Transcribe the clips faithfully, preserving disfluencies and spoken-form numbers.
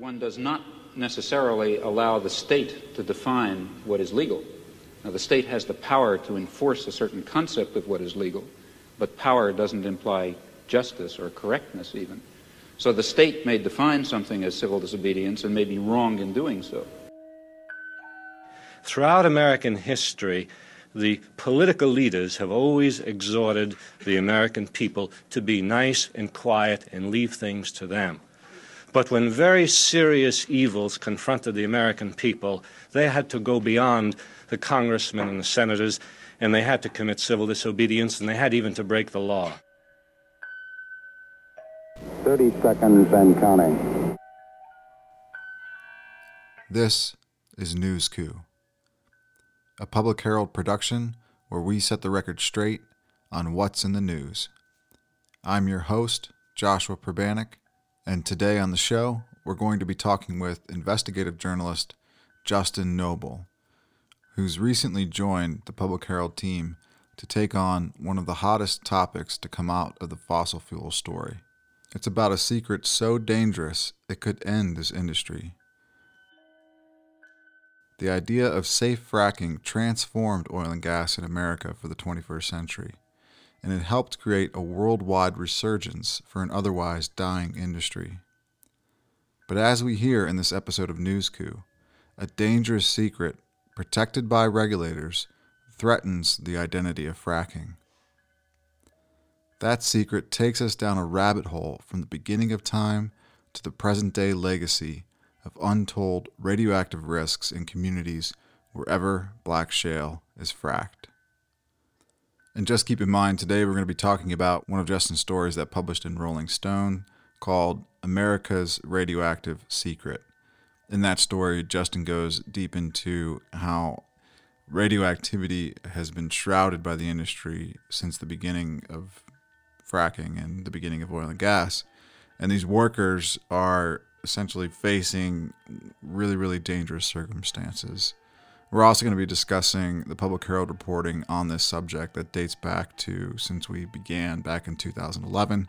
one does not necessarily allow the state to define what is legal. Now, the state has the power to enforce a certain concept of what is legal, but power doesn't imply justice or correctness even. So the state may define something as civil disobedience and may be wrong in doing so. Throughout American history, the political leaders have always exhorted the American people to be nice and quiet and leave things to them. But when very serious evils confronted the American people, they had to go beyond the congressmen and the senators, and they had to commit civil disobedience, and they had even to break the law. thirty seconds and counting. This is newsCOUP, a Public Herald production where we set the record straight on what's in the news. I'm your host, Joshua Pribanic, and today on the show, we're going to be talking with investigative journalist Justin Nobel, who's recently joined the Public Herald team to take on one of the hottest topics to come out of the fossil fuel story. It's about a secret so dangerous it could end this industry. The idea of safe fracking transformed oil and gas in America for the twenty-first century, and it helped create a worldwide resurgence for an otherwise dying industry. But as we hear in this episode of newsCOUP, a dangerous secret protected by regulators threatens the identity of fracking. That secret takes us down a rabbit hole from the beginning of time to the present-day legacy of untold radioactive risks in communities wherever black shale is fracked. And just keep in mind, today we're going to be talking about one of Justin's stories that published in Rolling Stone called America's Radioactive Secret. In that story, Justin goes deep into how radioactivity has been shrouded by the industry since the beginning of fracking and the beginning of oil and gas. And these workers are essentially facing really, really dangerous circumstances. We're also going to be discussing the Public Herald reporting on this subject that dates back to since we began back in two thousand eleven.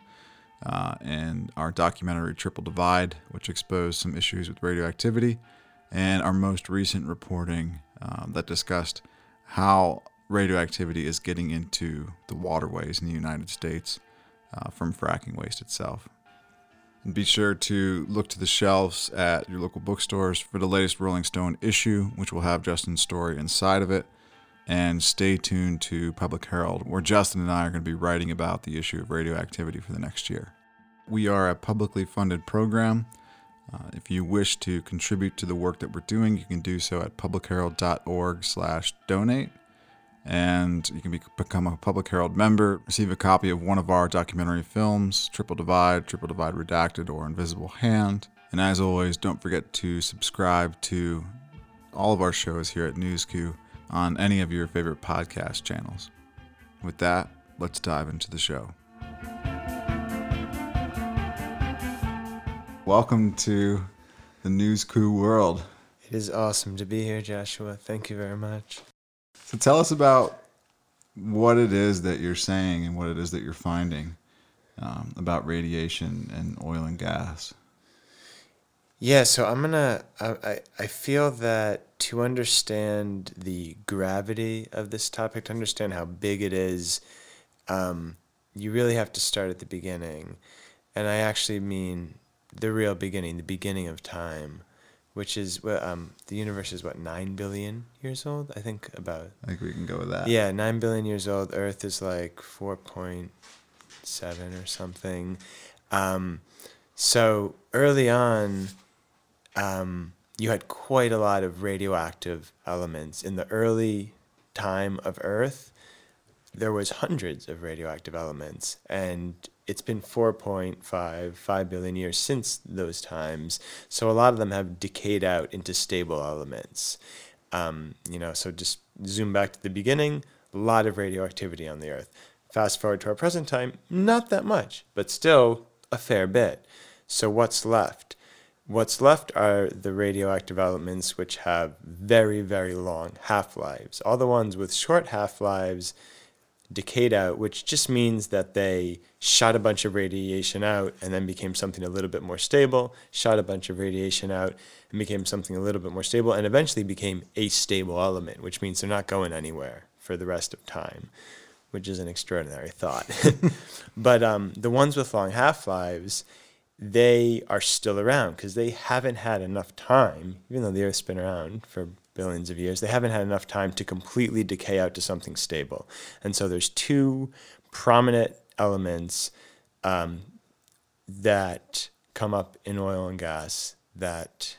Uh, and our documentary Triple Divide, which exposed some issues with radioactivity, and our most recent reporting um, that discussed how radioactivity is getting into the waterways in the United States uh, from fracking waste itself. And be sure to look to the shelves at your local bookstores for the latest Rolling Stone issue, which will have Justin's story inside of it. And stay tuned to Public Herald, where Justin and I are going to be writing about the issue of radioactivity for the next year. We are a publicly funded program. Uh, if you wish to contribute to the work that we're doing, you can do so at public herald dot org slash donate. And you can be, become a Public Herald member, receive a copy of one of our documentary films, Triple Divide, Triple Divide Redacted, or Invisible Hand. And as always, don't forget to subscribe to all of our shows here at newsCOUP on any of your favorite podcast channels. With that, let's dive into the show. Welcome to the newsCOUP world. It is awesome to be here, Joshua. Thank you very much. So tell us about what it is that you're saying and what it is that you're finding um, about radiation and oil and gas. Yeah, so I'm going to, I I feel that to understand the gravity of this topic, to understand how big it is, um, you really have to start at the beginning. And I actually mean the real beginning, the beginning of time, which is, well, um, the universe is, what, nine billion years old? I think about. I think we can go with that. Yeah, nine billion years old. Earth is like four point seven or something. Um, so early on, Um, you had quite a lot of radioactive elements. In the early time of Earth, there was hundreds of radioactive elements, and it's been four point five, five billion years since those times. So a lot of them have decayed out into stable elements. Um, you know, so just zoom back to the beginning, a lot of radioactivity on the Earth. Fast forward to our present time, not that much, but still a fair bit. So what's left? What's left are the radioactive elements which have very, very long half-lives. All the ones with short half-lives decayed out, which just means that they shot a bunch of radiation out and then became something a little bit more stable, shot a bunch of radiation out and became something a little bit more stable, and eventually became a stable element, which means they're not going anywhere for the rest of time, which is an extraordinary thought. But um, the ones with long half-lives, they are still around because they haven't had enough time, even though the Earth's been around for billions of years, they haven't had enough time to completely decay out to something stable. And so there's two prominent elements um, that come up in oil and gas that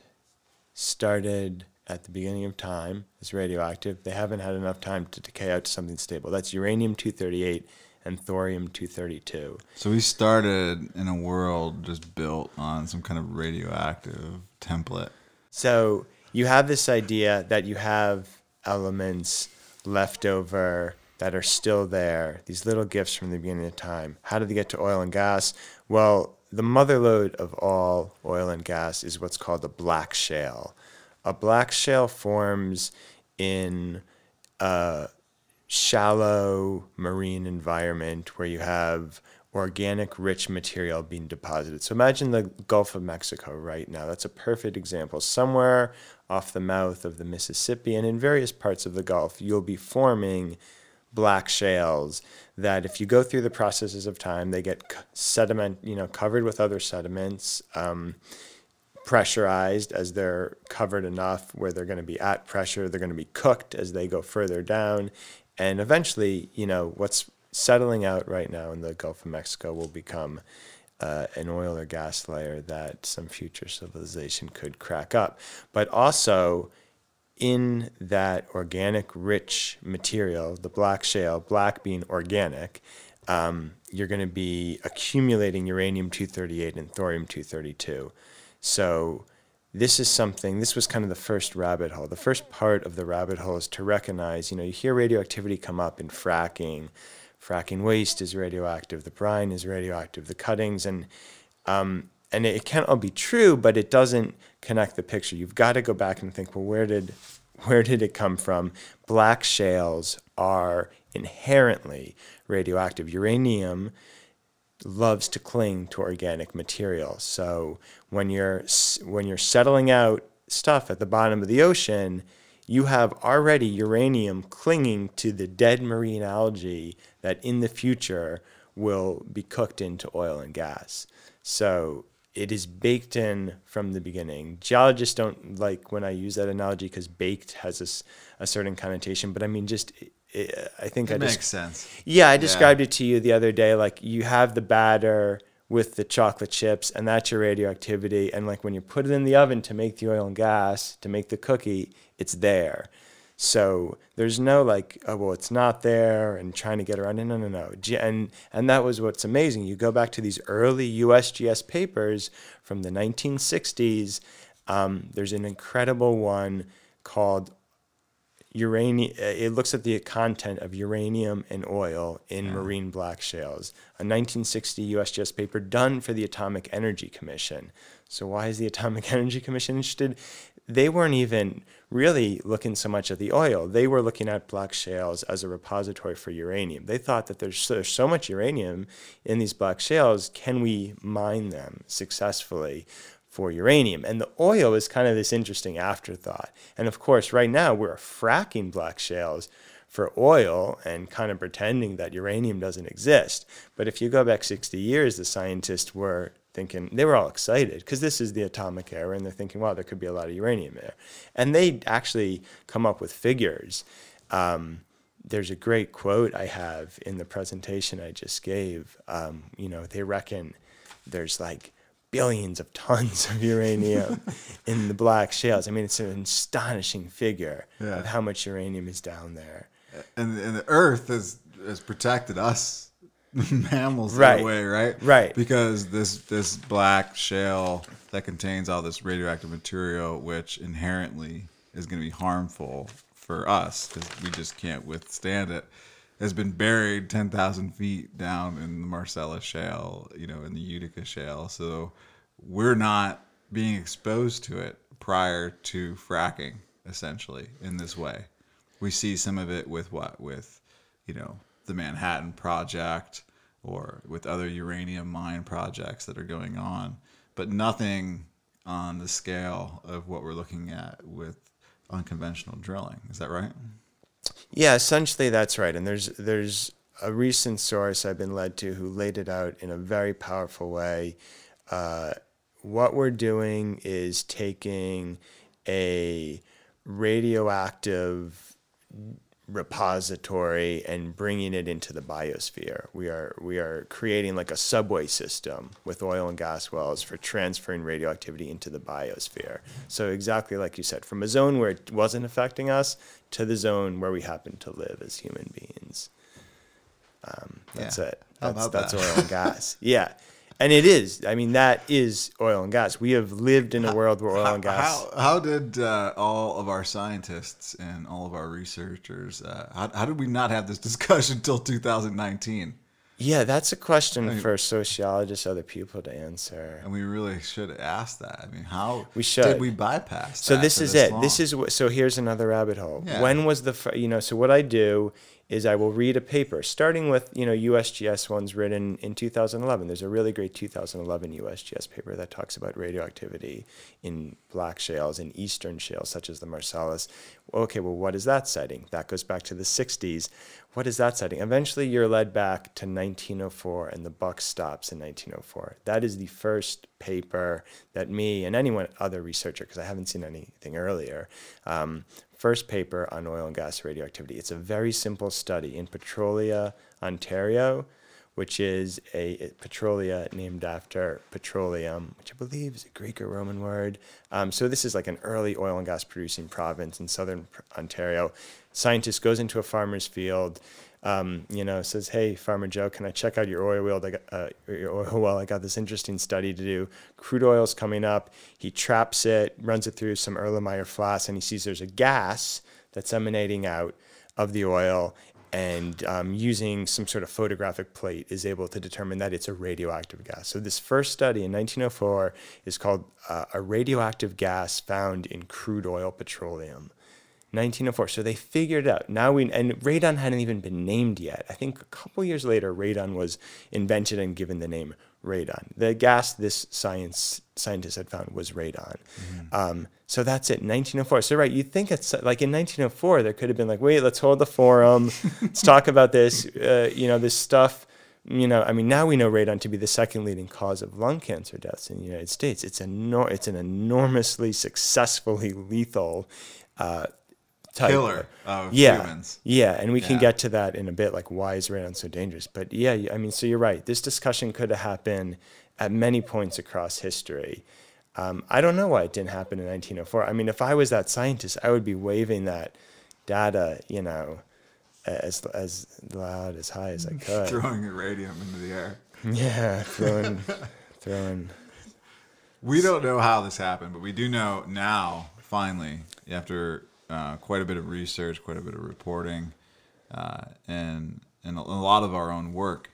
started at the beginning of time as radioactive. They haven't had enough time to decay out to something stable. That's uranium two thirty-eight and thorium two thirty-two. So we started in a world just built on some kind of radioactive template. So you have this idea that you have elements left over that are still there, these little gifts from the beginning of time. How did they get to oil and gas? Well, the motherlode of all oil and gas is what's called a black shale. A black shale forms in a shallow marine environment where you have organic rich material being deposited. So imagine the Gulf of Mexico right now. That's a perfect example. Somewhere off the mouth of the Mississippi and in various parts of the Gulf, you'll be forming black shales that if you go through the processes of time, they get sediment, you know, covered with other sediments, um, pressurized as they're covered enough where they're going to be at pressure. They're going to be cooked as they go further down. And eventually, you know, what's settling out right now in the Gulf of Mexico will become uh, an oil or gas layer that some future civilization could crack up. But also in that organic rich material, the black shale, black being organic, um, you're going to be accumulating uranium two thirty-eight and thorium two thirty-two. So this is something, this was kind of the first rabbit hole. The first part of the rabbit hole is to recognize, you know, you hear radioactivity come up in fracking. Fracking waste is radioactive. The brine is radioactive. The cuttings, and um, and it can't all be true, but it doesn't connect the picture. You've got to go back and think, well, where did where did it come from? Black shales are inherently radioactive. Uranium loves to cling to organic material. So when you're when you're settling out stuff at the bottom of the ocean, you have already uranium clinging to the dead marine algae that in the future will be cooked into oil and gas. So it is baked in from the beginning. Geologists don't like when I use that analogy because baked has this, a certain connotation, but I mean, just, it, I think it I makes des- sense. Yeah, I yeah. described it to you the other day, like you have the batter with the chocolate chips and that's your radioactivity. And like when you put it in the oven to make the oil and gas, to make the cookie, it's there. So there's no like, oh, well, it's not there and trying to get around it. No, no, no. And, and that was what's amazing. You go back to these early U S G S papers from the nineteen sixties. Um, there's an incredible one called uranium. It looks at the content of uranium and oil in yeah. marine black shales. A nineteen sixty U S G S paper done for the Atomic Energy Commission. So why is the Atomic Energy Commission interested? They weren't even really looking so much at the oil. They were looking at black shales as a repository for uranium. They thought that there's so, there's so much uranium in these black shales, can we mine them successfully for uranium? And the oil is kind of this interesting afterthought. And of course, right now we're fracking black shales for oil and kind of pretending that uranium doesn't exist. But if you go back sixty years, the scientists were thinking, they were all excited because this is the atomic era and they're thinking, wow, there could be a lot of uranium there. And they actually come up with figures. Um, there's a great quote I have in the presentation I just gave. Um, you know, they reckon there's like billions of tons of uranium in the black shales. I mean, it's an astonishing figure yeah. of how much uranium is down there. And, and the Earth has, has protected us mammals right. in a way, right? Right. Because this this black shale that contains all this radioactive material, which inherently is going to be harmful for us because we just can't withstand it, has been buried ten thousand feet down in the Marcellus shale, you know, in the Utica shale. So we're not being exposed to it prior to fracking, essentially, in this way. We see some of it with what? With, you know, the Manhattan Project or with other uranium mine projects that are going on, but nothing on the scale of what we're looking at with unconventional drilling. Is that right? Yeah, essentially that's right. And there's there's a recent source I've been led to who laid it out in a very powerful way. Uh, what we're doing is taking a radioactive repository and bringing it into the biosphere. We are we are creating like a subway system with oil and gas wells for transferring radioactivity into the biosphere. So exactly like you said, from a zone where it wasn't affecting us to the zone where we happen to live as human beings. Um, that's yeah. it. That's, that's that? Oil and gas. Yeah. And it is. I mean, that is oil and gas. We have lived in a world where oil how, and gas. How, how did uh, all of our scientists and all of our researchers, uh, how, how did we not have this discussion till two thousand nineteen? Yeah, that's a question I mean, for sociologists, other people to answer. And we really should ask that. I mean, how we should. did we bypass so that? So this is this it. Long? This is what, so here's another rabbit hole. Yeah. When was the, you know, so what I do is I will read a paper, starting with, you know, U S G S ones written in two thousand eleven. There's a really great two thousand eleven U S G S paper that talks about radioactivity in black shales and eastern shales, such as the Marcellus. Okay, well, what is that citing? That goes back to the sixties. What is that citing? Eventually, you're led back to nineteen oh four, and the buck stops in nineteen oh four. That is the first paper that me and anyone other researcher, because I haven't seen anything earlier, um, first paper on oil and gas radioactivity. It's a very simple study in Petrolia, Ontario, which is a, a Petrolia named after petroleum, which I believe is a Greek or Roman word. Um, so this is like an early oil and gas producing province in southern Ontario. Scientist goes into a farmer's field, um, you know, says, "Hey, Farmer Joe, can I check out your oil well? I got, uh, your oil well, I got this interesting study to do. Crude oil's coming up." He traps it, runs it through some Erlenmeyer flasks, and he sees there's a gas that's emanating out of the oil. And um, using some sort of photographic plate is able to determine that it's a radioactive gas. So this first study in nineteen oh four is called uh, "A Radioactive Gas Found in Crude Oil Petroleum." nineteen oh four. So they figured it out. Now we and radon hadn't even been named yet. I think a couple years later, radon was invented and given the name radon. The gas this science scientist had found was radon. Mm-hmm. Um, so that's it. nineteen oh four. So right, you think it's like in nineteen oh four there could have been like, wait, let's hold the forum, let's talk about this. Uh, you know, this stuff. You know, I mean, now we know radon to be the second leading cause of lung cancer deaths in the United States. It's enor- It's an enormously successfully lethal. Uh, Killer of yeah, humans. Yeah, and we yeah. can get to that in a bit, like why is radon so dangerous? But yeah, I mean, so you're right. This discussion could have happened at many points across history. Um, I don't know why it didn't happen in nineteen oh four. I mean, if I was that scientist, I would be waving that data, you know, as as loud, as high as I could. Throwing radium into the air. Yeah, throwing, throwing. We don't know how this happened, but we do know now, finally, after... Uh, quite a bit of research, quite a bit of reporting, uh, and and a, a lot of our own work,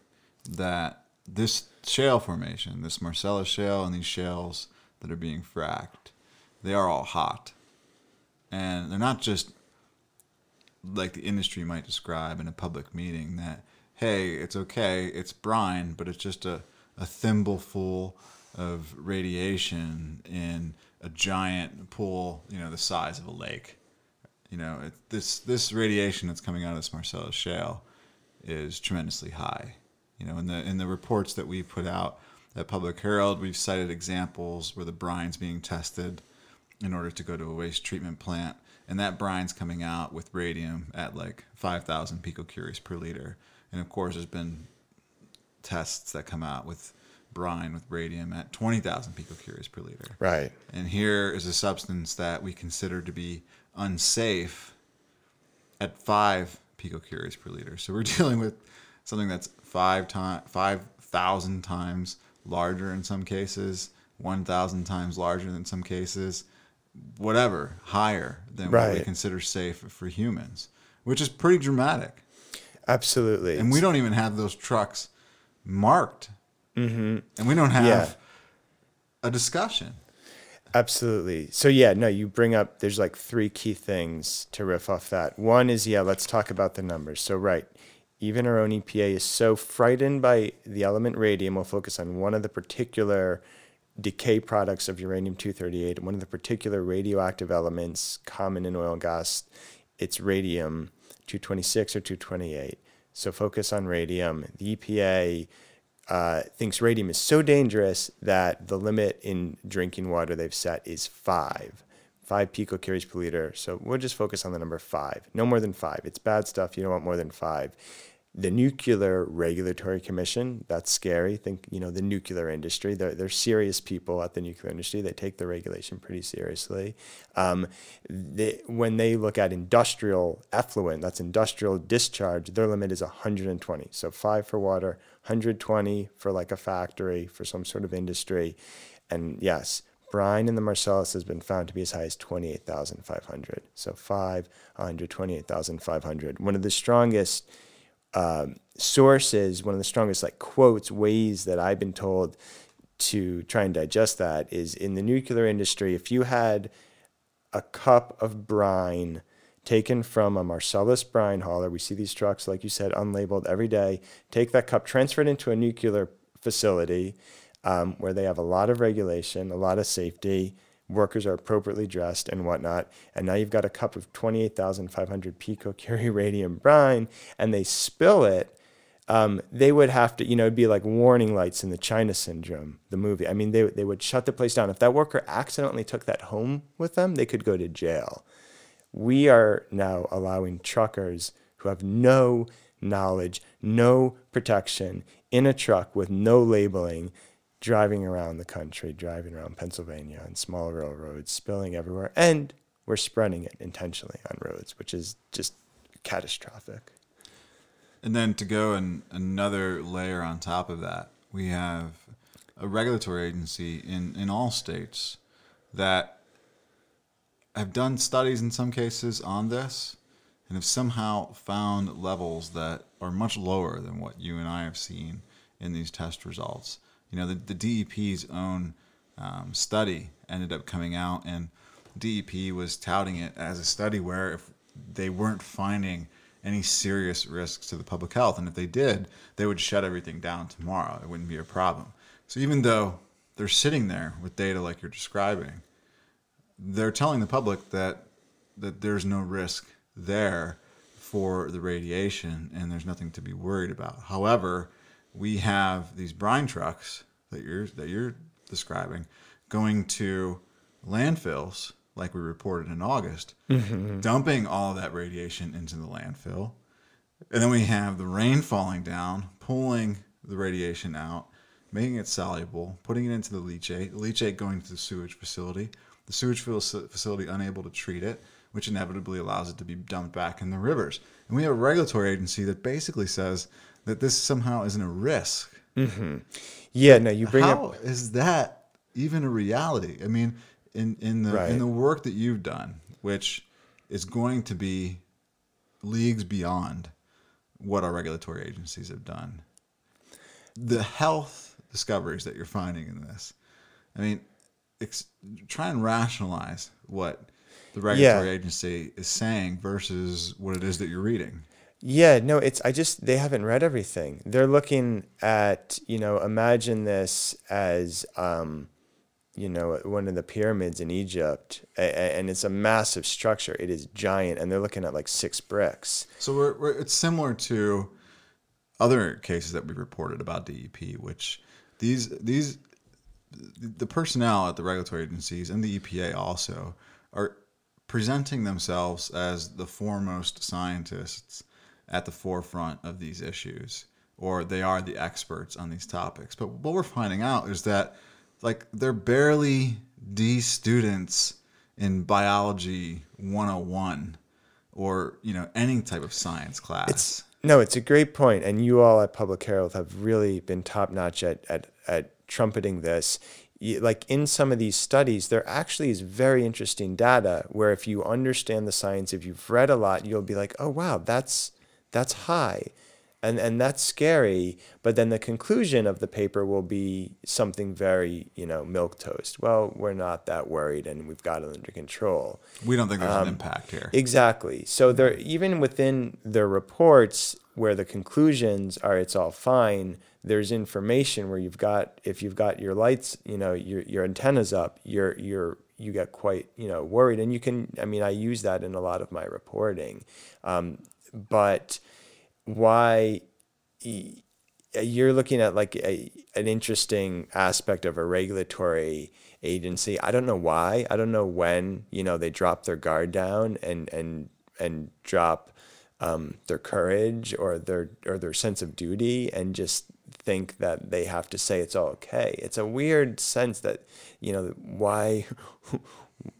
that this shale formation, this Marcellus shale and these shales that are being fracked, they are all hot. And they're not just like the industry might describe in a public meeting that, hey, it's okay, it's brine, but it's just a, a thimbleful of radiation in a giant pool, you know, the size of a lake. You know, it, this this radiation that's coming out of this Marcellus shale is tremendously high. You know, in the in the reports that we put out at Public Herald, we've cited examples where the brine's being tested in order to go to a waste treatment plant, and that brine's coming out with radium at like five thousand picocuries per liter. And of course, there's been tests that come out with brine with radium at twenty thousand picocuries per liter. Right. And here is a substance that we consider to be unsafe at five picocuries per liter. So we're dealing with something that's five times, five thousand times larger in some cases, one thousand times larger in some cases, whatever, higher than right. what we consider safe for humans, which is pretty dramatic. Absolutely. And we don't even have those trucks marked, mm-hmm. and we don't have yeah. a discussion. Absolutely. So yeah, no, you bring up, there's like three key things to riff off that. One is, yeah, let's talk about the numbers. So right, even our own E P A is so frightened by the element radium, we'll focus on one of the particular decay products of uranium two thirty-eight, one of the particular radioactive elements common in oil and gas, it's radium two twenty-six or two twenty-eight. So focus on radium. The E P A uh, thinks radium is so dangerous that the limit in drinking water they've set is five. Five picocuries per liter. So we'll just focus on the number five. No more than five. It's bad stuff. You don't want more than five. The Nuclear Regulatory Commission, that's scary. Think, you know, the nuclear industry. They're, they're serious people at the nuclear industry. They take the regulation pretty seriously. Um, they, when they look at industrial effluent, that's industrial discharge, their limit is one hundred twenty. So five for water, one hundred twenty for like a factory, for some sort of industry. And yes, brine in the Marcellus has been found to be as high as twenty-eight thousand five hundred. So five, one hundred, twenty-eight thousand five hundred. One of the strongest Um, sources, one of the strongest like quotes, ways that I've been told to try and digest that is in the nuclear industry, if you had a cup of brine taken from a Marcellus brine hauler, we see these trucks, like you said, unlabeled every day, take that cup, transfer it into a nuclear facility um, where they have a lot of regulation, a lot of safety, workers are appropriately dressed and whatnot, and now you've got a cup of twenty-eight thousand five hundred picocurie radium brine, and they spill it, um, they would have to, you know, it'd be like warning lights in the China Syndrome, the movie. I mean, they they would shut the place down. If that worker accidentally took that home with them, they could go to jail. We are now allowing truckers who have no knowledge, no protection, in a truck with no labeling, driving around the country, driving around Pennsylvania on small railroads, spilling everywhere, and we're spreading it intentionally on roads, which is just catastrophic. And then to go in another layer on top of that, we have a regulatory agency in, in all states that have done studies in some cases on this and have somehow found levels that are much lower than what you and I have seen in these test results. You know, the, the D E P's own um, study ended up coming out, and D E P was touting it as a study where if they weren't finding any serious risks to the public health, and if they did, they would shut everything down tomorrow. It wouldn't be a problem. So even though they're sitting there with data like you're describing, they're telling the public that that there's no risk there for the radiation, and there's nothing to be worried about. However, we have these brine trucks that you're that you're describing going to landfills, like we reported in August, mm-hmm. dumping all of that radiation into the landfill. And then we have the rain falling down, pulling the radiation out, making it soluble, putting it into the leachate, the leachate going to the sewage facility, the sewage facility unable to treat it, which inevitably allows it to be dumped back in the rivers. And we have a regulatory agency that basically says that this somehow isn't a risk. Mm-hmm. Yeah, no, you bring How up... How is that even a reality? I mean, in, in the right. in the work that you've done, which is going to be leagues beyond what our regulatory agencies have done, the health discoveries that you're finding in this, I mean, ex- try and rationalize what the regulatory yeah. agency is saying versus what it is that you're reading. Yeah, no, it's, I just, they haven't read everything. They're looking at, you know, imagine this as, um, you know, one of the pyramids in Egypt, and it's a massive structure. It is giant, and they're looking at like six bricks. So we're, we're, it's similar to other cases that we reported about D E P, which these, these, the personnel at the regulatory agencies and the E P A also are presenting themselves as the foremost scientists at the forefront of these issues, or they are the experts on these topics. But what we're finding out is that, like, they're barely D students in biology one oh one or, you know, any type of science class. It's, no, it's a great point. And you all at Public Herald have really been top notch at, at, at trumpeting this. Like, in some of these studies, there actually is very interesting data where if you understand the science, if you've read a lot, you'll be like, oh, wow, that's, that's high, and and that's scary. But then the conclusion of the paper will be something very, you know, milquetoast. Well, we're not that worried, and we've got it under control. We don't think there's um, an impact here. Exactly. So there, even within their reports, where the conclusions are it's all fine. There's information where you've got, if you've got your lights, you know, your your antennas up, you're you're you get quite, you know, worried. And you can, I mean, I use that in a lot of my reporting. Um, but why you're looking at like a, an interesting aspect of a regulatory agency. I don't know why. I don't know when, you know, they drop their guard down and and and drop um, their courage or their or their sense of duty and just think that they have to say it's all okay. It's a weird sense that, you know, why,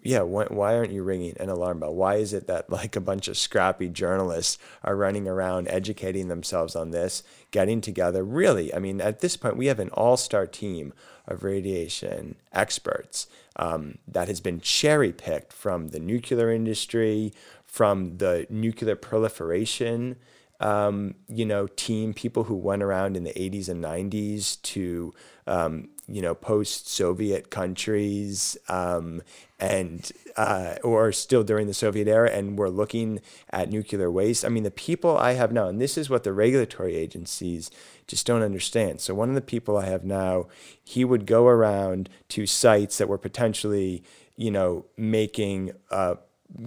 yeah, why, why aren't you ringing an alarm bell? Why is it that like a bunch of scrappy journalists are running around educating themselves on this, getting together? Really, I mean, at this point, we have an all-star team of radiation experts um, that has been cherry-picked from the nuclear industry, from the nuclear proliferation Um, you know, team, people who went around in the eighties and nineties to, um, you know, post-Soviet countries um, and uh, or still during the Soviet era and were looking at nuclear waste. I mean, the people I have now, and this is what the regulatory agencies just don't understand. So one of the people I have now, he would go around to sites that were potentially, you know, making uh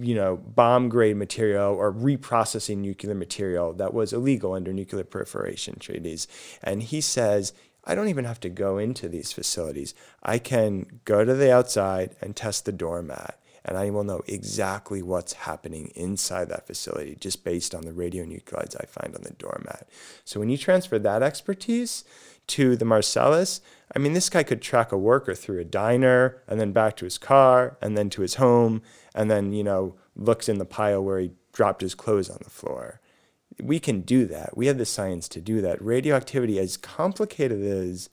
you know, bomb grade material or reprocessing nuclear material that was illegal under nuclear proliferation treaties. And he says, I don't even have to go into these facilities. I can go to the outside and test the doormat, and I will know exactly what's happening inside that facility just based on the radionuclides I find on the doormat. So when you transfer that expertise to the Marcellus, I mean, this guy could track a worker through a diner and then back to his car and then to his home and then, you know, looks in the pile where he dropped his clothes on the floor. We can do that. We have the science to do that. Radioactivity, as complicated as,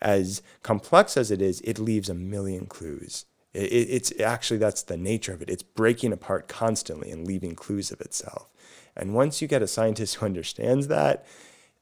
as complex as it is, it leaves a million clues. It, it, it's actually, that's the nature of it. It's breaking apart constantly and leaving clues of itself. And once you get a scientist who understands that,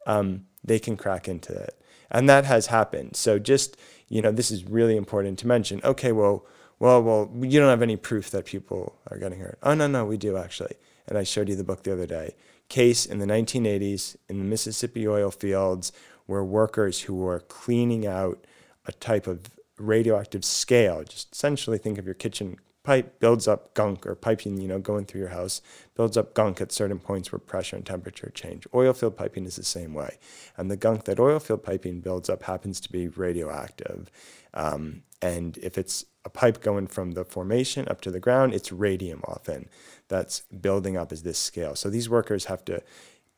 um, they can crack into it. And that has happened. So just, you know, this is really important to mention. Okay, well, well, well, you don't have any proof that people are getting hurt. Oh, no, no, we do actually. And I showed you the book the other day. Case in the nineteen eighties in the Mississippi oil fields where workers who were cleaning out a type of radioactive scale, just essentially think of your kitchen pipe builds up gunk or piping, you know, going through your house, builds up gunk at certain points where pressure and temperature change. Oil field piping is the same way. And the gunk that oil field piping builds up happens to be radioactive. Um, and if it's a pipe going from the formation up to the ground, it's radium often that's building up as this scale. So these workers have to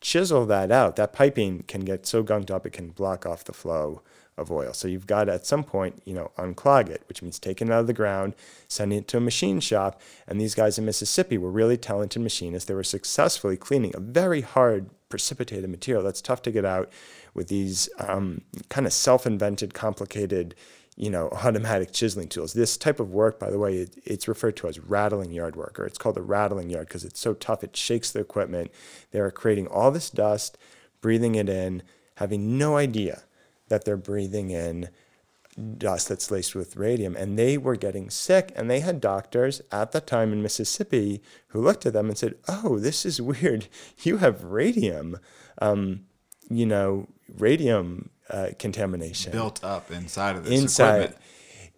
chisel that out. That piping can get so gunked up it can block off the flow of oil. So you've got to, at some point, you know, unclog it, which means taking it out of the ground, sending it to a machine shop. And these guys in Mississippi were really talented machinists. They were successfully cleaning a very hard precipitated material that's tough to get out with these um, kind of self-invented, complicated, you know, automatic chiseling tools. This type of work, by the way, it, it's referred to as rattling yard work, or it's called the rattling yard because it's so tough, it shakes the equipment. They are creating all this dust, breathing it in, having no idea that they're breathing in dust that's laced with radium. And they were getting sick, and they had doctors at the time in Mississippi who looked at them and said, oh, this is weird. You have radium, um, you know, radium uh, contamination. Built up inside of this inside. equipment.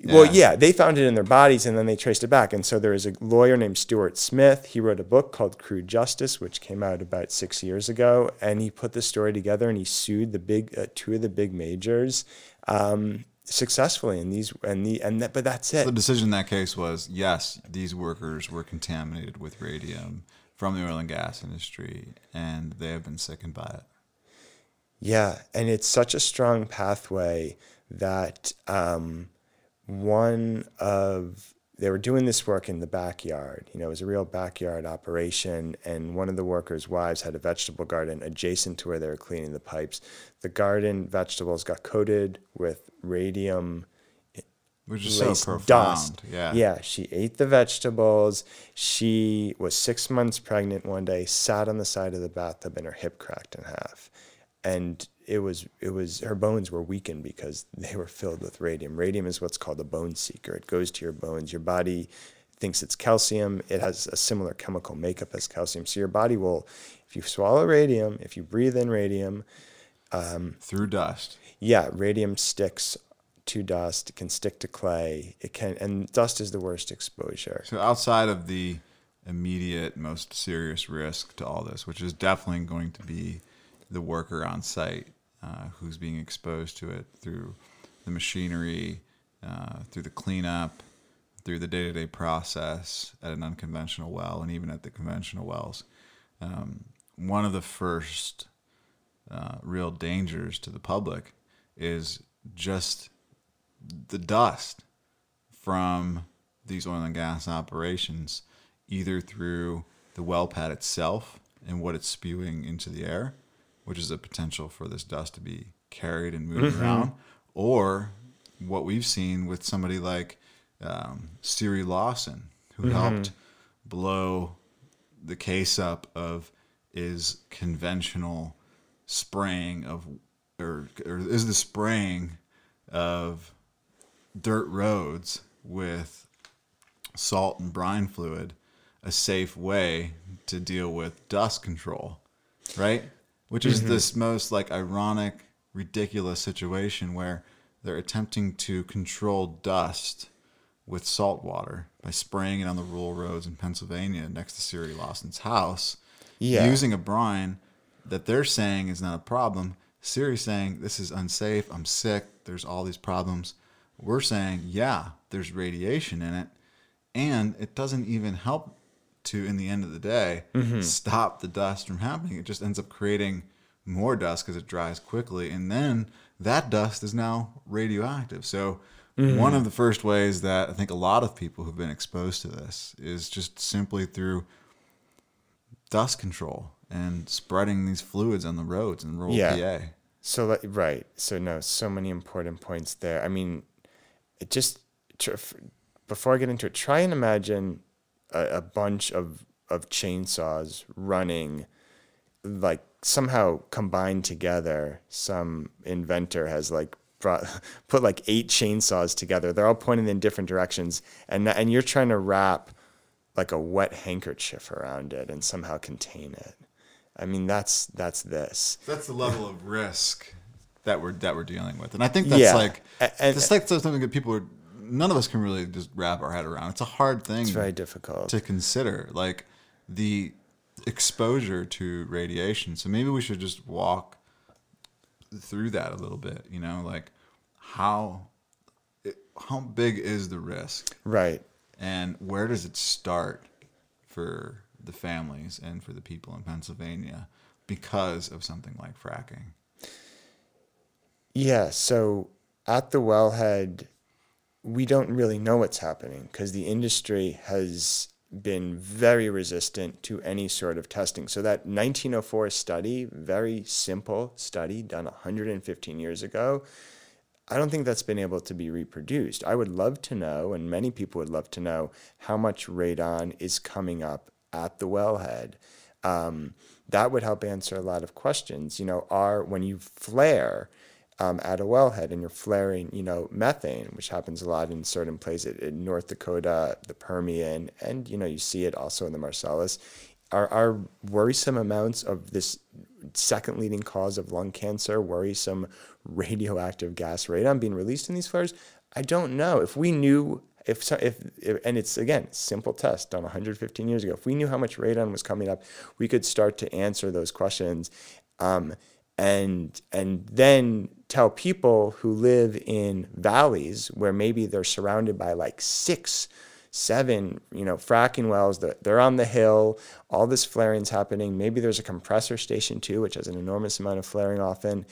Yeah. Well, yeah, they found it in their bodies, and then they traced it back. And so there is a lawyer named Stuart Smith. He wrote a book called Crude Justice, which came out about six years ago. And he put the story together, and he sued the big uh, two of the big majors um, successfully. And these and the and that, but that's it. So the decision in that case was yes, these workers were contaminated with radium from the oil and gas industry, and they have been sickened by it. Yeah, and it's such a strong pathway that. Um, One of, they were doing this work in the backyard. You know, it was a real backyard operation. And one of the workers' wives had a vegetable garden adjacent to where they were cleaning the pipes. The garden vegetables got coated with radium, which is so profound. Dust. Yeah. Yeah. She ate the vegetables. She was six months pregnant one day, sat on the side of the bathtub, and her hip cracked in half. And It was, it was, her bones were weakened because they were filled with radium. Radium is what's called a bone seeker. It goes to your bones. Your body thinks it's calcium. It has a similar chemical makeup as calcium. So your body will, if you swallow radium, if you breathe in radium. Um, Through dust. Yeah, radium sticks to dust. It can stick to clay. It can, and dust is the worst exposure. So outside of the immediate, most serious risk to all this, which is definitely going to be the worker on site uh, who's being exposed to it through the machinery, uh, through the cleanup, through the day-to-day process at an unconventional well, and even at the conventional wells. Um, one of the first uh, real dangers to the public is just the dust from these oil and gas operations, either through the well pad itself and what it's spewing into the air, which is a potential for this dust to be carried and moved mm-hmm. around, or what we've seen with somebody like Um, Siri Lawson, who mm-hmm. helped blow the case up of is conventional spraying of or, or is the spraying of dirt roads with salt and brine fluid a safe way to deal with dust control, right? Which is mm-hmm. this most like ironic, ridiculous situation where they're attempting to control dust with salt water by spraying it on the rural roads in Pennsylvania next to Siri Lawson's house, yeah. using a brine that they're saying is not a problem. Siri's saying, this is unsafe, I'm sick, there's all these problems. We're saying, yeah, there's radiation in it, and it doesn't even help to, in the end of the day, mm-hmm. stop the dust from happening. It just ends up creating more dust because it dries quickly, and then that dust is now radioactive. So Mm-hmm. one of the first ways that I think a lot of people who've been exposed to this is just simply through dust control and spreading these fluids on the roads in rural yeah. P A. So, right. So, no, so many important points there. I mean, it just tr- before I get into it, try and imagine a, a bunch of, of chainsaws running, like somehow combined together. Some inventor has like Brought, put like eight chainsaws together. They're all pointing in different directions, and and you're trying to wrap like a wet handkerchief around it and somehow contain it. I mean, that's that's this. That's the level of risk that we're that we're dealing with, and I think that's yeah. like it's like something that people are. None of us can really just wrap our head around. It's a hard thing. It's very difficult to consider, like the exposure to radiation. So maybe we should just walk through that a little bit, you know, like how it, how big is the risk, right? And where does it start for the families and for the people in Pennsylvania because of something like fracking? Yeah, so at the wellhead, we don't really know what's happening because the industry has been very resistant to any sort of testing. So that nineteen oh four study, very simple study done one hundred fifteen years ago, I don't think that's been able to be reproduced. I would love to know, and many people would love to know, how much radon is coming up at the wellhead. Um, that would help answer a lot of questions. You know, are when you flare Um, at a wellhead and you're flaring, you know, methane, which happens a lot in certain places in North Dakota, the Permian, and, you know, you see it also in the Marcellus, are, are worrisome amounts of this second leading cause of lung cancer, worrisome radioactive gas radon being released in these flares? I don't know. If we knew, if, if, if and it's, again, simple test done one hundred fifteen years ago, if we knew how much radon was coming up, we could start to answer those questions. Um, And and then tell people who live in valleys where maybe they're surrounded by like six, seven, you know, fracking wells, that they're on the hill, all this flaring's happening. Maybe there's a compressor station too, which has an enormous amount of flaring often.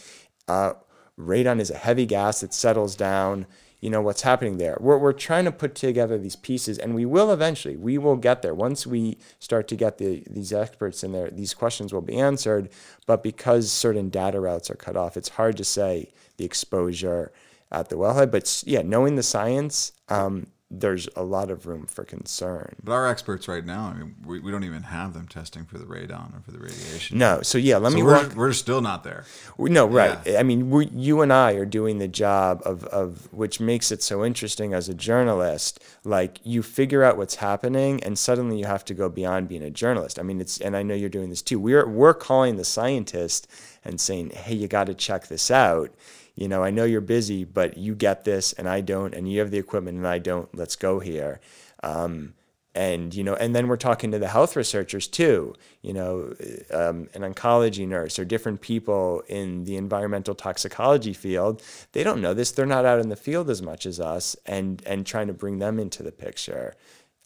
Uh, radon is a heavy gas that settles down. You know, what's happening there? We're we're trying to put together these pieces, and we will eventually. We will get there. Once we start to get the these experts in there, these questions will be answered. But because certain data routes are cut off, it's hard to say the exposure at the wellhead. But yeah, knowing the science, um, there's a lot of room for concern. But our experts right now, I mean, we, we don't even have them testing for the radon or for the radiation. No, so yeah, let so me. We're walk. we're still not there. We, no, right. Yeah. I mean, we, you and I are doing the job of of which makes it so interesting as a journalist. Like, you figure out what's happening, and suddenly you have to go beyond being a journalist. I mean, it's and I know you're doing this too. We're we're calling the scientist and saying, hey, you got to check this out. You know, I know you're busy, but you get this and I don't, and you have the equipment and I don't. Let's go here. Um, and, you know, and then we're talking to the health researchers too, you know, um, an oncology nurse or different people in the environmental toxicology field. They don't know this. They're not out in the field as much as us, and, and trying to bring them into the picture.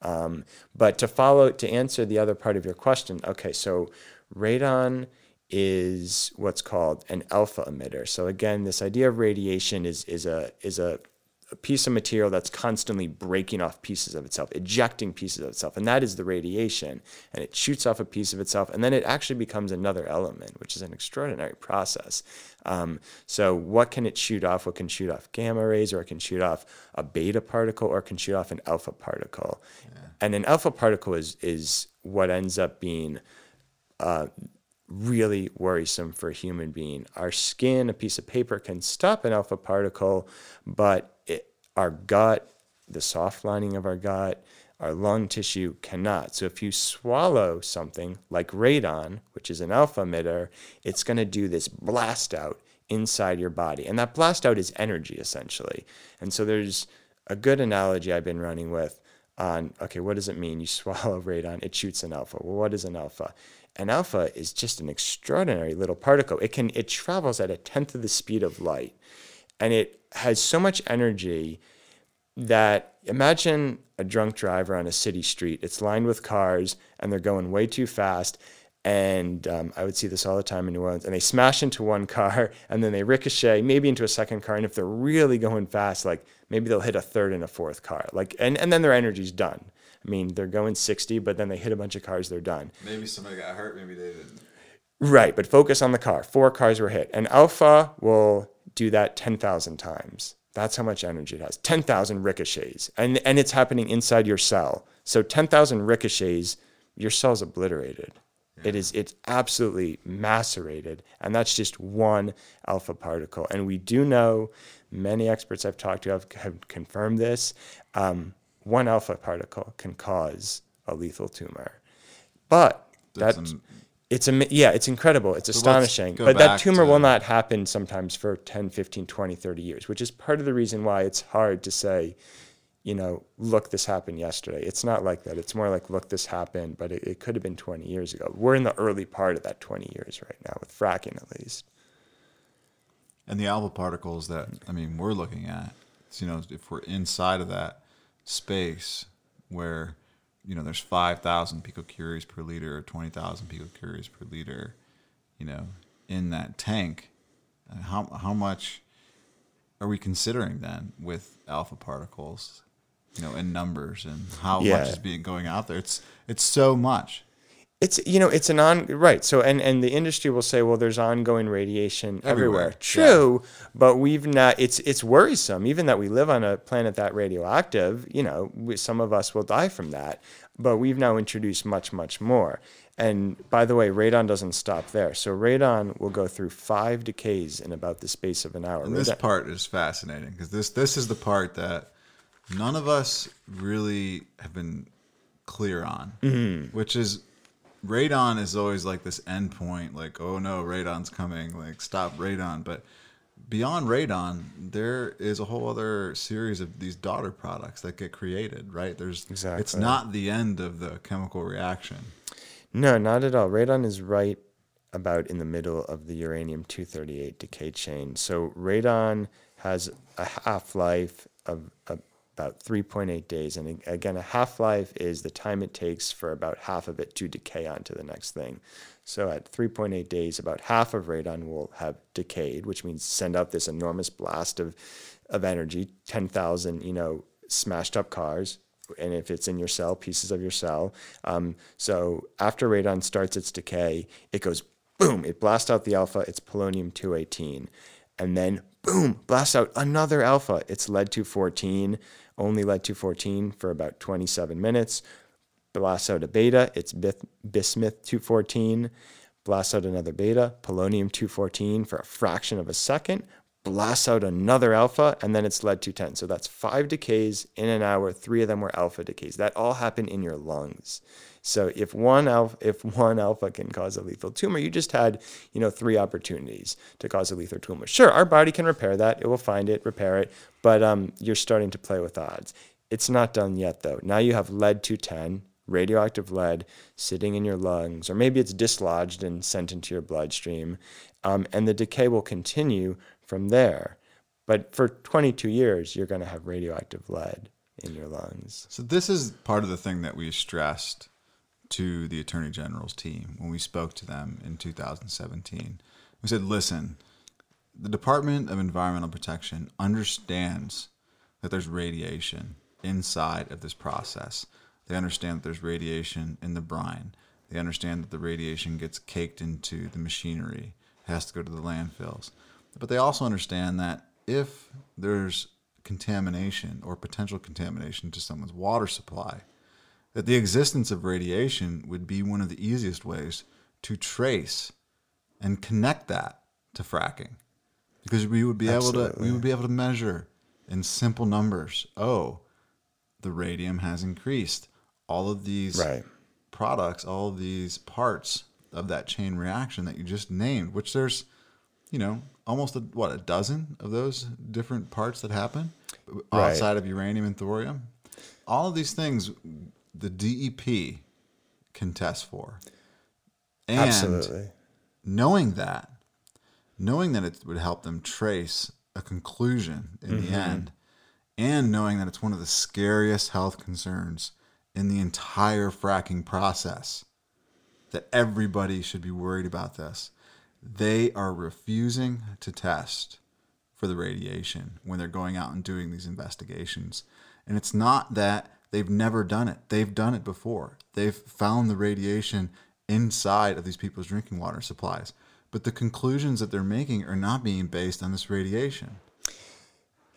Um, but to follow, to answer the other part of your question, okay, so radon is what's called an alpha emitter. So again, this idea of radiation is is a is a, a piece of material that's constantly breaking off pieces of itself, ejecting pieces of itself, and that is the radiation. And it shoots off a piece of itself, and then it actually becomes another element, which is an extraordinary process. Um, so what can it shoot off? What can shoot off gamma rays, or it can shoot off a beta particle, or it can shoot off an alpha particle. Yeah. And an alpha particle is is what ends up being uh, really worrisome for a human being. Our skin, a piece of paper, can stop an alpha particle, but it, our gut, the soft lining of our gut, our lung tissue cannot. So if you swallow something like radon, which is an alpha emitter, it's going to do this blast out inside your body. And that blast out is energy, essentially. And so there's a good analogy I've been running with on, okay, what does it mean? You swallow radon, it shoots an alpha. Well, what is an alpha? An alpha is just an extraordinary little particle. It can it travels at a tenth of the speed of light, and it has so much energy that, imagine a drunk driver on a city street. It's lined with cars, and they're going way too fast. And um, I would see this all the time in New Orleans. And they smash into one car, and then they ricochet maybe into a second car. And if they're really going fast, like maybe they'll hit a third and a fourth car. Like and, and then their energy's done. I mean, they're going sixty, but then they hit a bunch of cars, they're done. Maybe somebody got hurt, maybe they didn't. Right, but focus on the car. Four cars were hit. And alpha will do that ten thousand times. That's how much energy it has. ten thousand ricochets. And and it's happening inside your cell. So ten thousand ricochets, your cell's obliterated. Yeah. It is, it's absolutely macerated. And that's just one alpha particle. And we do know, many experts I've talked to have, have confirmed this, um, one alpha particle can cause a lethal tumor, but that an, it's a yeah, it's incredible. It's so astonishing, but that tumor will not happen sometimes for ten, fifteen, twenty, thirty years, which is part of the reason why it's hard to say, you know, look, this happened yesterday. It's not like that. It's more like, look, this happened, but it, it could have been twenty years ago. We're in the early part of that twenty years right now with fracking, at least. And the alpha particles that, I mean, we're looking at, you know, if we're inside of that space where, you know, there's five thousand picocuries per liter or twenty thousand picocuries per liter, you know, in that tank, how how much are we considering then with alpha particles, you know, in numbers, and how yeah. much is being going out there? It's it's so much. It's, you know, it's an on, right. So, and, and the industry will say, well, there's ongoing radiation everywhere. everywhere. True. Yeah. But we've not, it's, it's worrisome. Even that we live on a planet that radioactive, you know, we, some of us will die from that, but we've now introduced much, much more. And by the way, radon doesn't stop there. So radon will go through five decays in about the space of an hour. And radon- this part is fascinating, because this, this is the part that none of us really have been clear on, mm-hmm. which is, radon is always like this endpoint, like, oh no, radon's coming, like, stop radon. But beyond radon, there is a whole other series of these daughter products that get created, right? There's exactly. It's not the end of the chemical reaction. No, not at all. Radon is right about in the middle of the uranium two thirty-eight decay chain. So radon has a half-life of a about three point eight days. And again, a half-life is the time it takes for about half of it to decay onto the next thing. So at three point eight days, about half of radon will have decayed, which means send out this enormous blast of, of energy, ten thousand, you know, smashed up cars. And if it's in your cell, pieces of your cell. Um, so after radon starts its decay, it goes boom, it blasts out the alpha, it's polonium two eighteen. And then boom, blasts out another alpha, it's lead two fourteen. only lead two fourteen for about twenty-seven minutes. Blast out a beta, it's bismuth two fourteen. Blast out another beta, polonium two fourteen for a fraction of a second. Blast out another alpha, and then it's lead two ten. So that's five decays in an hour. Three of them were alpha decays. That all happened in your lungs. So if one alpha, if one alpha can cause a lethal tumor, you just had, you know, three opportunities to cause a lethal tumor. Sure, our body can repair that. It will find it, repair it, but um, you're starting to play with odds. It's not done yet, though. Now you have lead two ten, radioactive lead, sitting in your lungs, or maybe it's dislodged and sent into your bloodstream, um, and the decay will continue from there. But for twenty-two years, you're going to have radioactive lead in your lungs. So this is part of the thing that we stressed to the Attorney General's team when we spoke to them in two thousand seventeen. We said, listen, the Department of Environmental Protection understands that there's radiation inside of this process. They understand that there's radiation in the brine. They understand that the radiation gets caked into the machinery. It has to go to the landfills. But they also understand that if there's contamination or potential contamination to someone's water supply, that the existence of radiation would be one of the easiest ways to trace and connect that to fracking, because we would be Absolutely. able to we would be able to measure in simple numbers. Oh, the radium has increased. All of these right. products, all of these parts of that chain reaction that you just named, which there's, you know, almost a, what a dozen of those different parts that happen right. outside of uranium and thorium. All of these things the D E P can test for. And Absolutely. knowing that, knowing that it would help them trace a conclusion in mm-hmm. the end, and knowing that it's one of the scariest health concerns in the entire fracking process, that everybody should be worried about this, they are refusing to test for the radiation when they're going out and doing these investigations. And it's not that they've never done it. They've done it before. They've found the radiation inside of these people's drinking water supplies. But the conclusions that they're making are not being based on this radiation.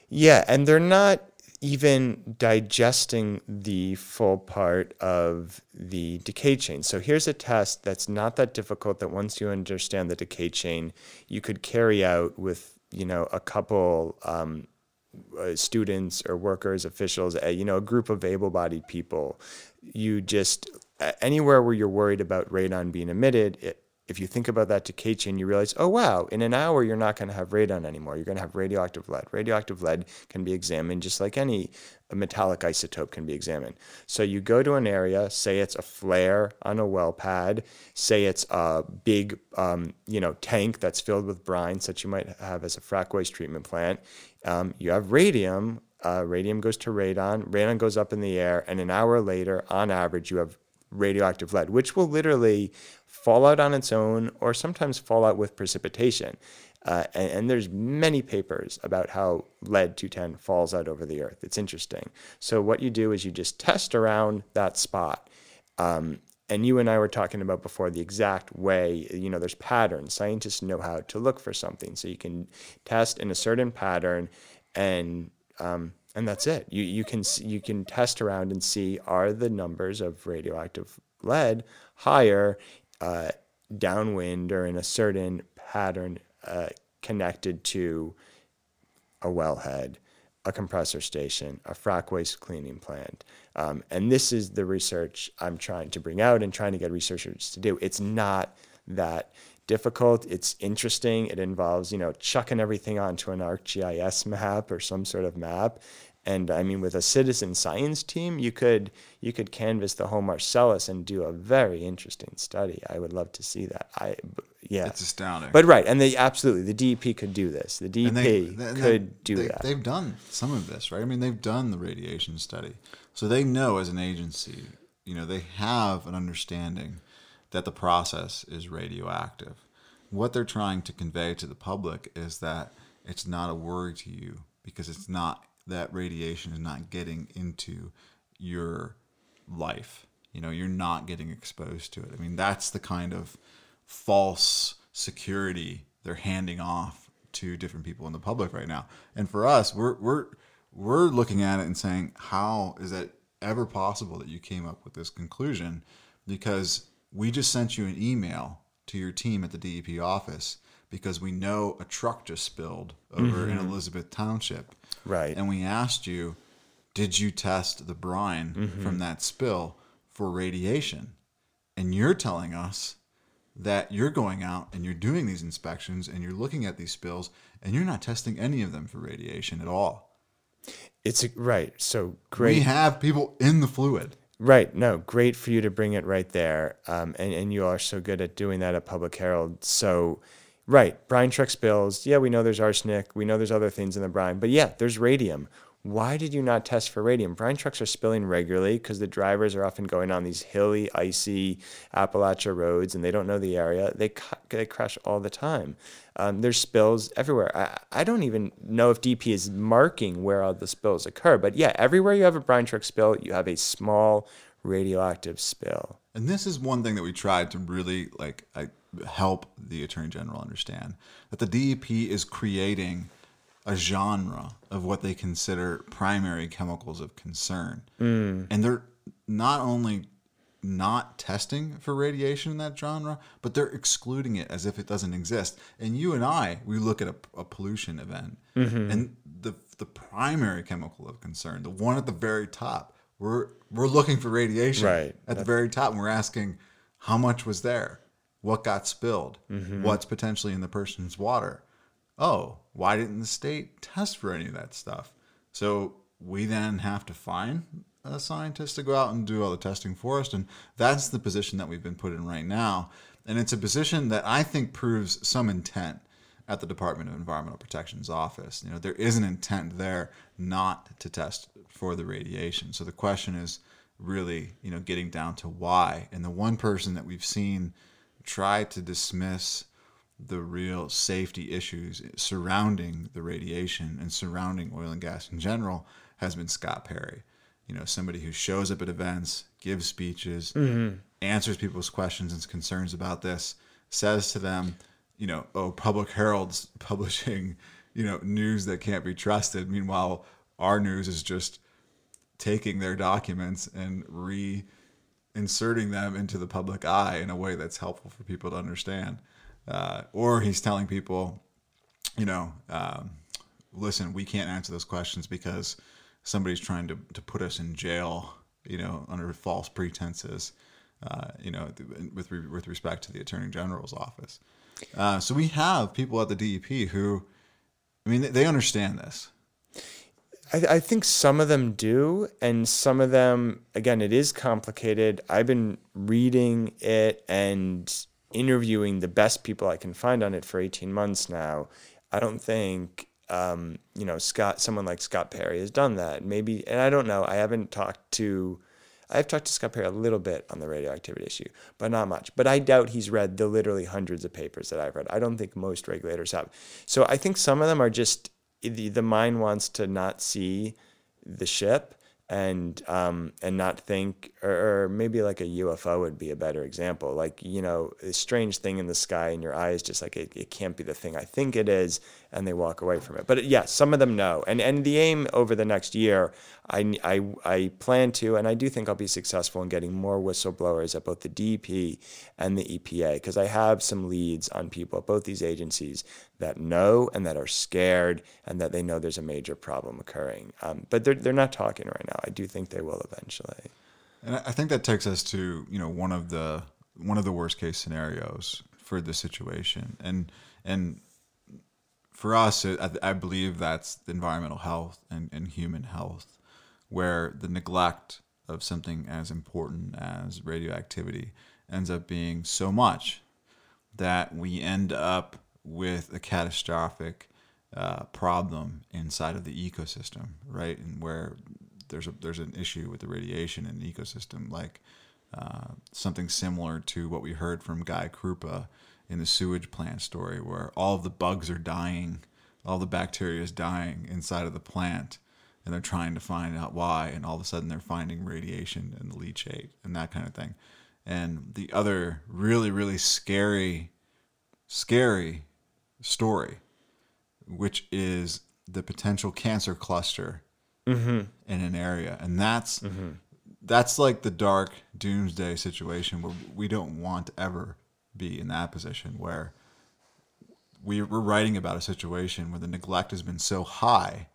Yeah, and they're not even digesting the full part of the decay chain. So here's a test that's not that difficult that once you understand the decay chain, you could carry out with, you know, a couple um Uh, students or workers, officials, uh, you know, a group of able-bodied people. You just, uh, anywhere where you're worried about radon being emitted, it, if you think about that decay chain, you realize, oh, wow, in an hour, you're not going to have radon anymore. You're going to have radioactive lead. Radioactive lead can be examined just like any metallic isotope can be examined. So you go to an area, say it's a flare on a well pad, say it's a big, um, you know, tank that's filled with brine, such you might have as a frack waste treatment plant. Um, you have radium, uh, radium goes to radon, radon goes up in the air, and an hour later, on average, you have radioactive lead, which will literally fall out on its own or sometimes fall out with precipitation. Uh, and, and there's many papers about how lead two ten falls out over the earth. It's interesting. So what you do is you just test around that spot. Um, and you and I were talking about before the exact way, you know, there's patterns. Scientists know how to look for something. So you can test in a certain pattern, and um, and that's it. You you can you can test around and see, are the numbers of radioactive lead higher uh, downwind or in a certain pattern uh, connected to a wellhead, a compressor station, a frack waste cleaning plant. Um, and this is the research I'm trying to bring out and trying to get researchers to do. It's not that difficult. It's interesting. It involves, you know, chucking everything onto an ArcGIS map or some sort of map. And I mean, with a citizen science team, you could you could canvas the whole Marcellus and do a very interesting study. I would love to see that. I yeah, it's astounding. But right, and they absolutely the D E P could do this. The D E P they, they, could they, do they, that. They've done some of this, right? I mean, they've done the radiation study, so they know as an agency, you know, they have an understanding that the process is radioactive. What they're trying to convey to the public is that it's not a worry to you because it's not. That radiation is not getting into your life. You know, you're not getting exposed to it. I mean, that's the kind of false security they're handing off to different people in the public right now. And for us, we're we're we're looking at it and saying, how is that ever possible that you came up with this conclusion? Because we just sent you an email to your team at the D E P office because we know a truck just spilled over mm-hmm. in Elizabeth Township. Right. And we asked you, did you test the brine mm-hmm. from that spill for radiation? And you're telling us that you're going out and you're doing these inspections and you're looking at these spills and you're not testing any of them for radiation at all. It's a, right. So great. We have people in the fluid. Right. No, great for you to bring it right there. Um, and, and you are so good at doing that at Public Herald. So, right. Brine truck spills. Yeah, we know there's arsenic. We know there's other things in the brine. But yeah, there's radium. Why did you not test for radium? Brine trucks are spilling regularly because the drivers are often going on these hilly, icy Appalachia roads and they don't know the area. They ca- they crash all the time. Um, there's spills everywhere. I, I don't even know if D P is marking where all the spills occur. But yeah, everywhere you have a brine truck spill, you have a small radioactive spill. And this is one thing that we tried to really like I, help the Attorney General understand, that the D E P is creating a genre of what they consider primary chemicals of concern. Mm. And they're not only not testing for radiation in that genre, but they're excluding it as if it doesn't exist. And you and I, we look at a, a pollution event mm-hmm. and the the primary chemical of concern, the one at the very top, we're, we're looking for radiation right. at That's... the very top. And we're asking how much was there? What got spilled? Mm-hmm. What's potentially in the person's water? Oh, why didn't the state test for any of that stuff? So we then have to find a scientist to go out and do all the testing for us. And that's the position that we've been put in right now. And it's a position that I think proves some intent at the Department of Environmental Protection's office. You know, there is an intent there not to test for the radiation. So the question is really, you know, getting down to why. And the one person that we've seen try to dismiss the real safety issues surrounding the radiation and surrounding oil and gas in general has been Scott Perry. You know, somebody who shows up at events, gives speeches, mm-hmm. answers people's questions and concerns about this, says to them, you know, oh, Public Herald's publishing, you know, news that can't be trusted. Meanwhile, our news is just taking their documents and reinserting them into the public eye in a way that's helpful for people to understand. Uh, or he's telling people, you know, um, listen, we can't answer those questions because somebody's trying to, to put us in jail, you know, under false pretenses, uh, you know, with with respect to the Attorney General's office. Uh, so we have people at the D E P who, I mean, they understand this. I, I think some of them do, and some of them, again, it is complicated. I've been reading it and interviewing the best people I can find on it for eighteen months now. I don't think, um, you know, Scott, someone like Scott Perry has done that. Maybe, and I don't know, I haven't talked to, I've talked to Scott Perry a little bit on the radioactivity issue, but not much. But I doubt he's read the literally hundreds of papers that I've read. I don't think most regulators have. So I think some of them are just, the, the mind wants to not see the ship and um, and not think, or, or maybe like a U F O would be a better example. Like, you know, a strange thing in the sky and your eye is just like, it, it can't be the thing I think it is, and they walk away from it. But yeah, some of them know. And and the aim over the next year, I, I, I plan to, and I do think I'll be successful in getting more whistleblowers at both the D E P and the E P A, because I have some leads on people at both these agencies that know and that are scared and that they know there's a major problem occurring. Um, but they're they're not talking right now. I do think they will eventually. And I think that takes us to, you know, one of the one of the worst case scenarios for the situation. And and for us, I, I believe that's the environmental health and, and human health, where the neglect of something as important as radioactivity ends up being so much that we end up with a catastrophic uh, problem inside of the ecosystem, right? And where there's a, there's an issue with the radiation in the ecosystem, like uh, something similar to what we heard from Guy Krupa in the sewage plant story, where all of the bugs are dying, all the bacteria is dying inside of the plant, and they're trying to find out why, and all of a sudden they're finding radiation in the leachate and that kind of thing. And the other really, really scary, scary story, which is the potential cancer cluster mm-hmm. in an area. And that's mm-hmm. that's like the dark doomsday situation where we don't want to ever be in that position, where we we're writing about a situation where the neglect has been so high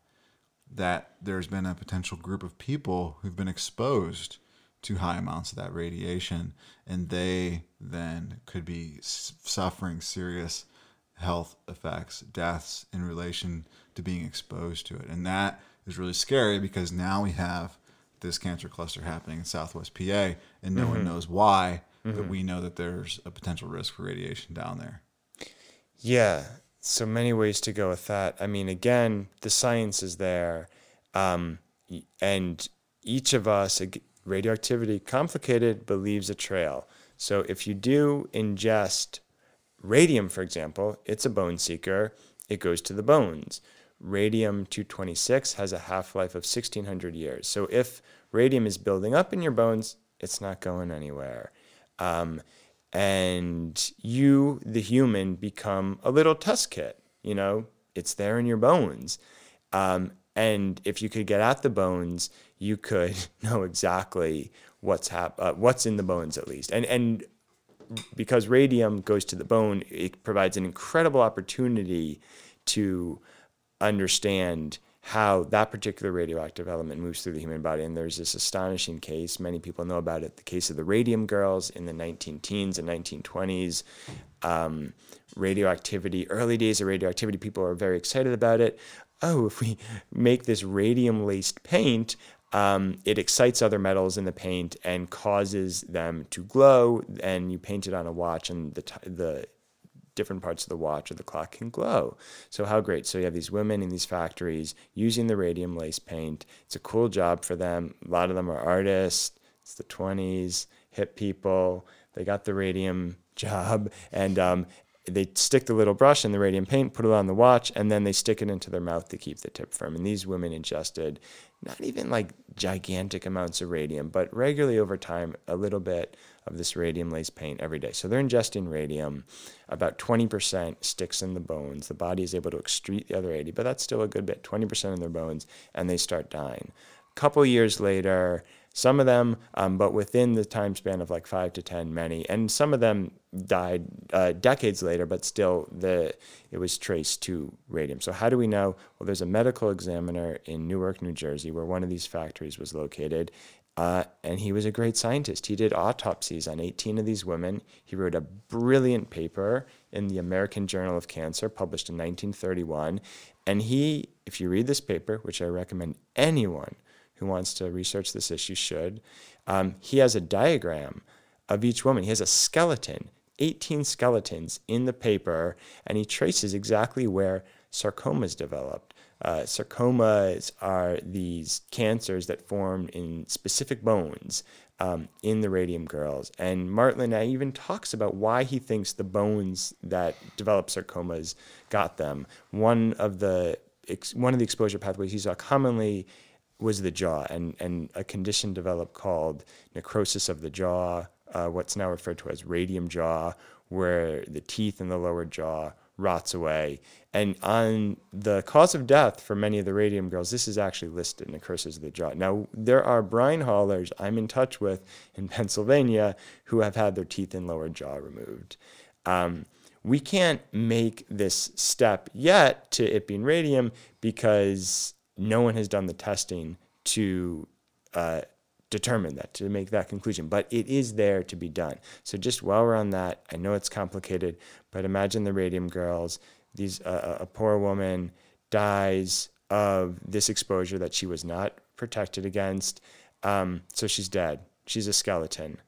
that there's been a potential group of people who've been exposed to high amounts of that radiation, and they then could be suffering serious health effects, deaths in relation to being exposed to it. And that is really scary, because now we have this cancer cluster happening in Southwest P A, and no mm-hmm. one knows why, mm-hmm. but we know that there's a potential risk for radiation down there. Yeah, so many ways to go with that. I mean, again, the science is there, um, and each of us, radioactivity, complicated, but leaves a trail. So if you do ingest radium, for example, it's a bone seeker. It goes to the bones. Radium two twenty-six has a half-life of sixteen hundred years. So if radium is building up in your bones, it's not going anywhere. Um, and you, the human, become a little test kit. You know, it's there in your bones. Um, and if you could get at the bones, you could know exactly what's hap- uh, what's in the bones, at least. And and because radium goes to the bone, it provides an incredible opportunity to understand how that particular radioactive element moves through the human body. And there's this astonishing case, many people know about it, the case of the radium girls in the nineteen teens and nineteen twenties. Um, radioactivity, early days of radioactivity, people are very excited about it. Oh, if we make this radium-laced paint, um, it excites other metals in the paint and causes them to glow. And you paint it on a watch, and the t- the different parts of the watch or the clock can glow. So how great. So you have these women in these factories using the radium-laced paint. It's a cool job for them. A lot of them are artists. It's the twenties, hip people. They got the radium job, and um they stick the little brush in the radium paint, put it on the watch, and then they stick it into their mouth to keep the tip firm. And these women ingested not even like gigantic amounts of radium, but regularly over time, a little bit of this radium-laced paint every day. So they're ingesting radium. About twenty percent sticks in the bones. The body is able to excrete the other eighty, but that's still a good bit, twenty percent in their bones, and they start dying. A couple years later, some of them, um, but within the time span of like five to ten, many. And some of them died uh, decades later, but still the it was traced to radium. So how do we know? Well, there's a medical examiner in Newark, New Jersey, where one of these factories was located, uh, and he was a great scientist. He did autopsies on eighteen of these women. He wrote a brilliant paper in the American Journal of Cancer, published in nineteen thirty-one. And he, if you read this paper, which I recommend anyone who wants to research this issue should, um, he has a diagram of each woman. He has a skeleton, eighteen skeletons in the paper, and he traces exactly where sarcomas developed. Uh, sarcomas are these cancers that form in specific bones um, in the radium girls. And Martland even talks about why he thinks the bones that develop sarcomas got them. One of the, ex- one of the exposure pathways he saw commonly was the jaw, and, and a condition developed called necrosis of the jaw, uh, what's now referred to as radium jaw, where the teeth in the lower jaw rots away. And on the cause of death for many of the radium girls, this is actually listed, necrosis of the jaw. Now, there are brine haulers I'm in touch with in Pennsylvania who have had their teeth and lower jaw removed. Um, we can't make this step yet to it being radium because no one has done the testing to uh, determine that, to make that conclusion, but it is there to be done. So just while we're on that, I know it's complicated, but imagine the radium girls. These uh, a poor woman dies of this exposure that she was not protected against, um, so she's dead. She's a skeleton.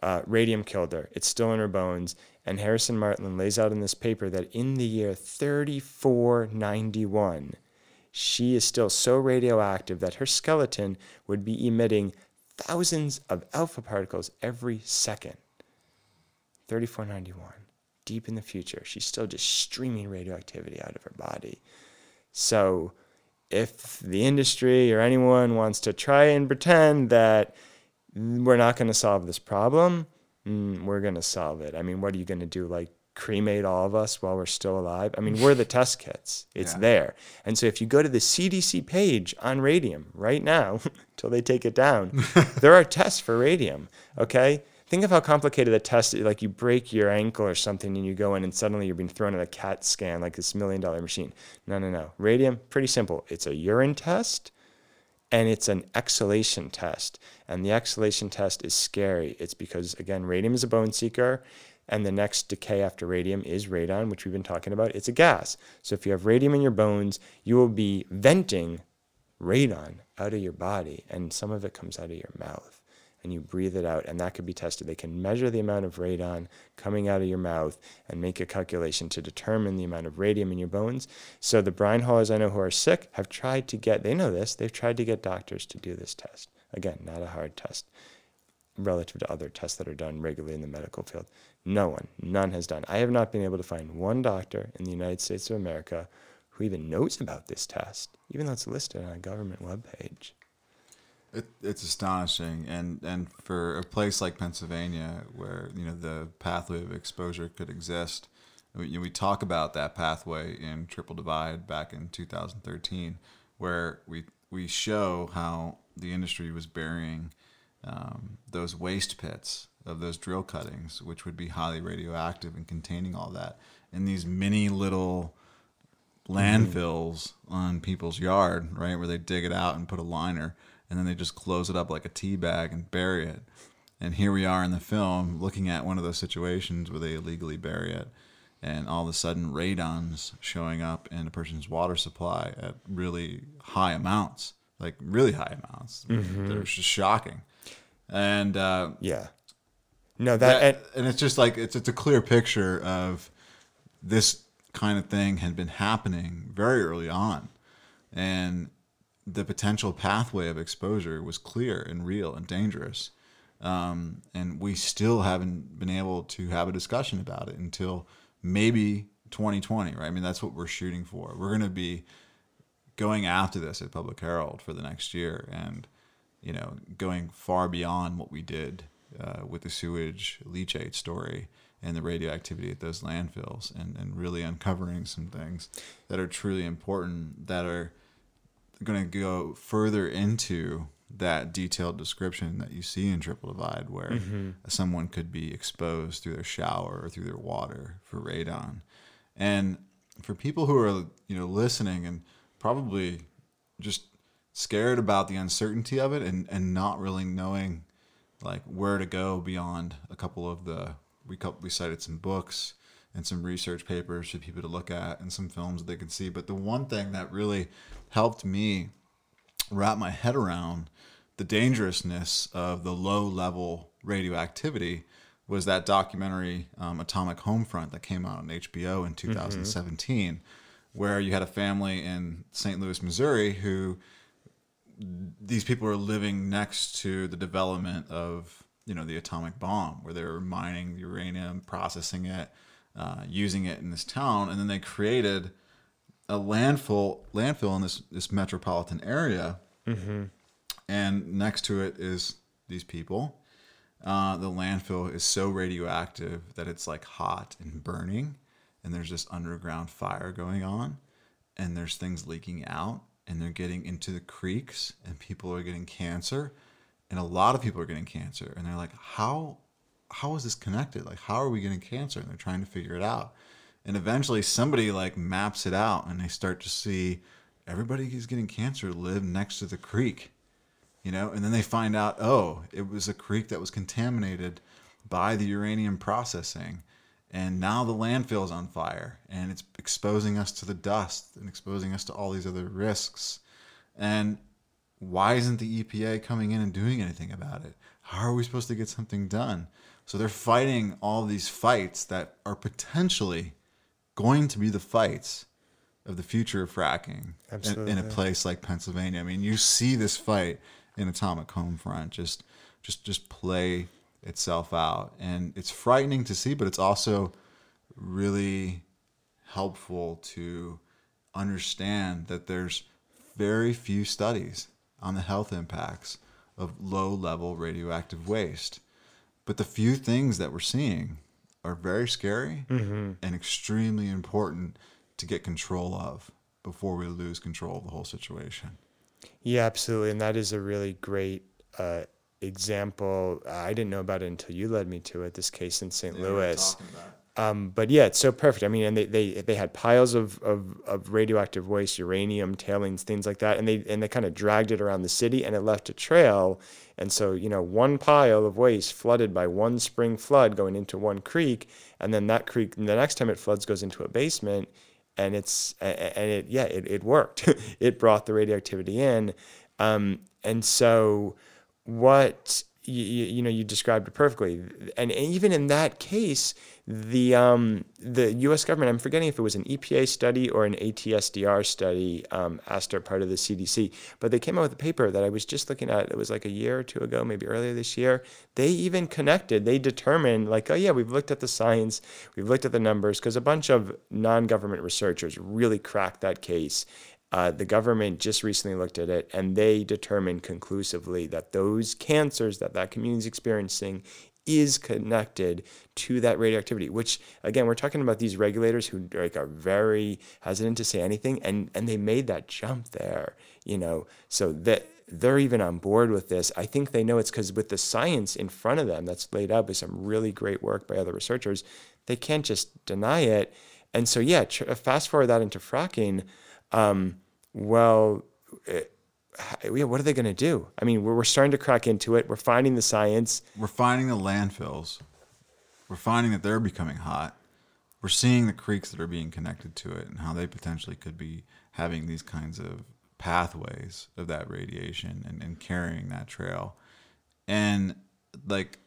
Uh, radium killed her. It's still in her bones. And Harrison Martland lays out in this paper that in the year thirty-four ninety-one, she is still so radioactive that her skeleton would be emitting thousands of alpha particles every second. thirty-four ninety-one, deep in the future, she's still just streaming radioactivity out of her body. So if the industry or anyone wants to try and pretend that we're not going to solve this problem, we're going to solve it. I mean, what are you going to do? Like cremate all of us while we're still alive? I mean, we're the test kits. It's yeah. there. And so if you go to the C D C page on radium right now, until they take it down, there are tests for radium, okay? Think of how complicated a test is. Like, you break your ankle or something and you go in and suddenly you're being thrown in a CAT scan, like this million dollar machine. No, no, no. Radium, pretty simple. It's a urine test and it's an exhalation test. And the exhalation test is scary. It's because, again, radium is a bone seeker, and the next decay after radium is radon, which we've been talking about. It's a gas. So if you have radium in your bones, you will be venting radon out of your body, and some of it comes out of your mouth. And you breathe it out, and that could be tested. They can measure the amount of radon coming out of your mouth and make a calculation to determine the amount of radium in your bones. So the brine haulers I know who are sick have tried to get, they know this, they've tried to get doctors to do this test. Again, not a hard test relative to other tests that are done regularly in the medical field. No one, none has done. I have not been able to find one doctor in the United States of America who even knows about this test, even though it's listed on a government webpage. It, it's astonishing, and, and for a place like Pennsylvania, where you know the pathway of exposure could exist, we, you know, we talk about that pathway in Triple Divide back in two thousand thirteen, where we we show how the industry was burying um, those waste pits of those drill cuttings, which would be highly radioactive and containing all that, in these mini little landfills mm. on people's yard, right, where they dig it out and put a liner. And then they just close it up like a tea bag and bury it. And here we are in the film looking at one of those situations where they illegally bury it. And all of a sudden, radon's showing up in a person's water supply at really high amounts, like really high amounts. Mm-hmm. They're just shocking. And uh, yeah, no, that, that and-, and it's just like it's it's a clear picture of this kind of thing had been happening very early on, and the potential pathway of exposure was clear and real and dangerous. Um, and we still haven't been able to have a discussion about it until maybe twenty twenty, right? I mean, that's what we're shooting for. We're going to be going after this at Public Herald for the next year and, you know, going far beyond what we did uh, with the sewage leachate story and the radioactivity at those landfills, and, and really uncovering some things that are truly important, that are going to go further into that detailed description that you see in Triple Divide, where mm-hmm. someone could be exposed through their shower or through their water for radon. And for people who are, you know, listening and probably just scared about the uncertainty of it and, and not really knowing like where to go beyond a couple of the, we, we cited some books and some research papers for people to look at and some films that they can see. But the one thing that really helped me wrap my head around the dangerousness of the low-level radioactivity was that documentary um, Atomic Homefront that came out on H B O in two thousand seventeen, mm-hmm. where you had a family in Saint Louis, Missouri, who these people were living next to the development of, you know, the atomic bomb, where they were mining uranium, processing it, Uh, using it in this town, and then they created a landfill landfill in this, this metropolitan area, mm-hmm. and next to it is these people. Uh, the landfill is so radioactive that it's like hot and burning, and there's this underground fire going on, and there's things leaking out, and they're getting into the creeks, and people are getting cancer, and a lot of people are getting cancer, and they're like, how... how is this connected? Like, how are we getting cancer? And they're trying to figure it out. And eventually somebody like maps it out, and they start to see everybody who's getting cancer live next to the creek, you know? And then they find out, oh, it was a creek that was contaminated by the uranium processing. And now the landfill's on fire, and it's exposing us to the dust and exposing us to all these other risks. And why isn't the E P A coming in and doing anything about it? How are we supposed to get something done? So they're fighting all these fights that are potentially going to be the fights of the future of fracking in, in a place like Pennsylvania. I mean, you see this fight in Atomic Homefront just, just, just play itself out. And it's frightening to see, but it's also really helpful to understand that there's very few studies on the health impacts of low-level radioactive waste. But the few things that we're seeing are very scary mm-hmm. and extremely important to get control of before we lose control of the whole situation. Yeah, absolutely. And that is a really great uh, example. I didn't know about it until you led me to it, this case in Saint Yeah, Louis. Um, but yeah, it's so perfect. I mean, and they, they, they had piles of, of, of radioactive waste, uranium, tailings, things like that. And they, and they kind of dragged it around the city and it left a trail. And so, you know, one pile of waste flooded by one spring flood going into one creek. And then that creek, the next time it floods, goes into a basement and it's, and it, yeah, it, it worked. It brought the radioactivity in. Um, and so what, You, you, you know, you described it perfectly. And even in that case, the um, the U S government, I'm forgetting if it was an E P A study or an A T S D R study, um, A S D R part of the C D C, but they came out with a paper that I was just looking at. It was like a year or two ago, maybe earlier this year. They even connected, they determined like, oh yeah, we've looked at the science, we've looked at the numbers, because a bunch of non-government researchers really cracked that case. Uh, the government just recently looked at it, and they determined conclusively that those cancers that that community is experiencing is connected to that radioactivity, which, again, we're talking about these regulators who like, are very hesitant to say anything, and, and they made that jump there, you know, so that they're even on board with this. I think they know it's because with the science in front of them that's laid out by some really great work by other researchers, they can't just deny it. And so, yeah, tr- fast forward that into fracking. Um, well, it, yeah, what are they going to do? I mean, we're, we're starting to crack into it. We're finding the science. We're finding the landfills. We're finding that they're becoming hot. We're seeing the creeks that are being connected to it and how they potentially could be having these kinds of pathways of that radiation and, and carrying that trail. And like,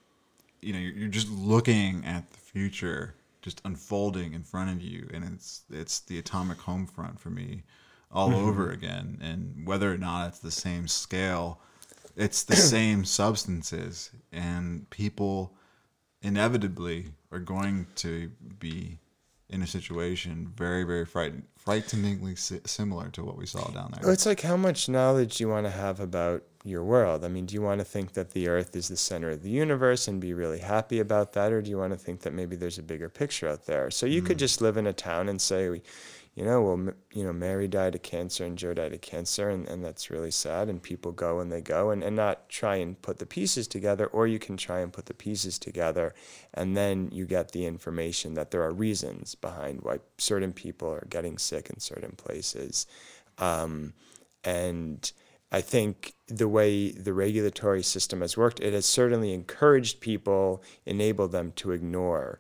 you know, you're, you're just looking at the future just unfolding in front of you, and it's it's the Atomic Homefront for me all mm-hmm. over again. And whether or not it's the same scale, it's the same substances, and people inevitably are going to be in a situation very, very frightened, frighteningly si- similar to what we saw down there. It's like, how much knowledge do you want to have about your world? I mean, do you want to think that the Earth is the center of the universe and be really happy about that? Or do you want to think that maybe there's a bigger picture out there? So you mm. could just live in a town and say, you know, well, you know, Mary died of cancer and Joe died of cancer, and, and that's really sad. And people go and they go and, and not try and put the pieces together, or you can try and put the pieces together. And then you get the information that there are reasons behind why certain people are getting sick in certain places. Um, and I think the way the regulatory system has worked, it has certainly encouraged people, enabled them to ignore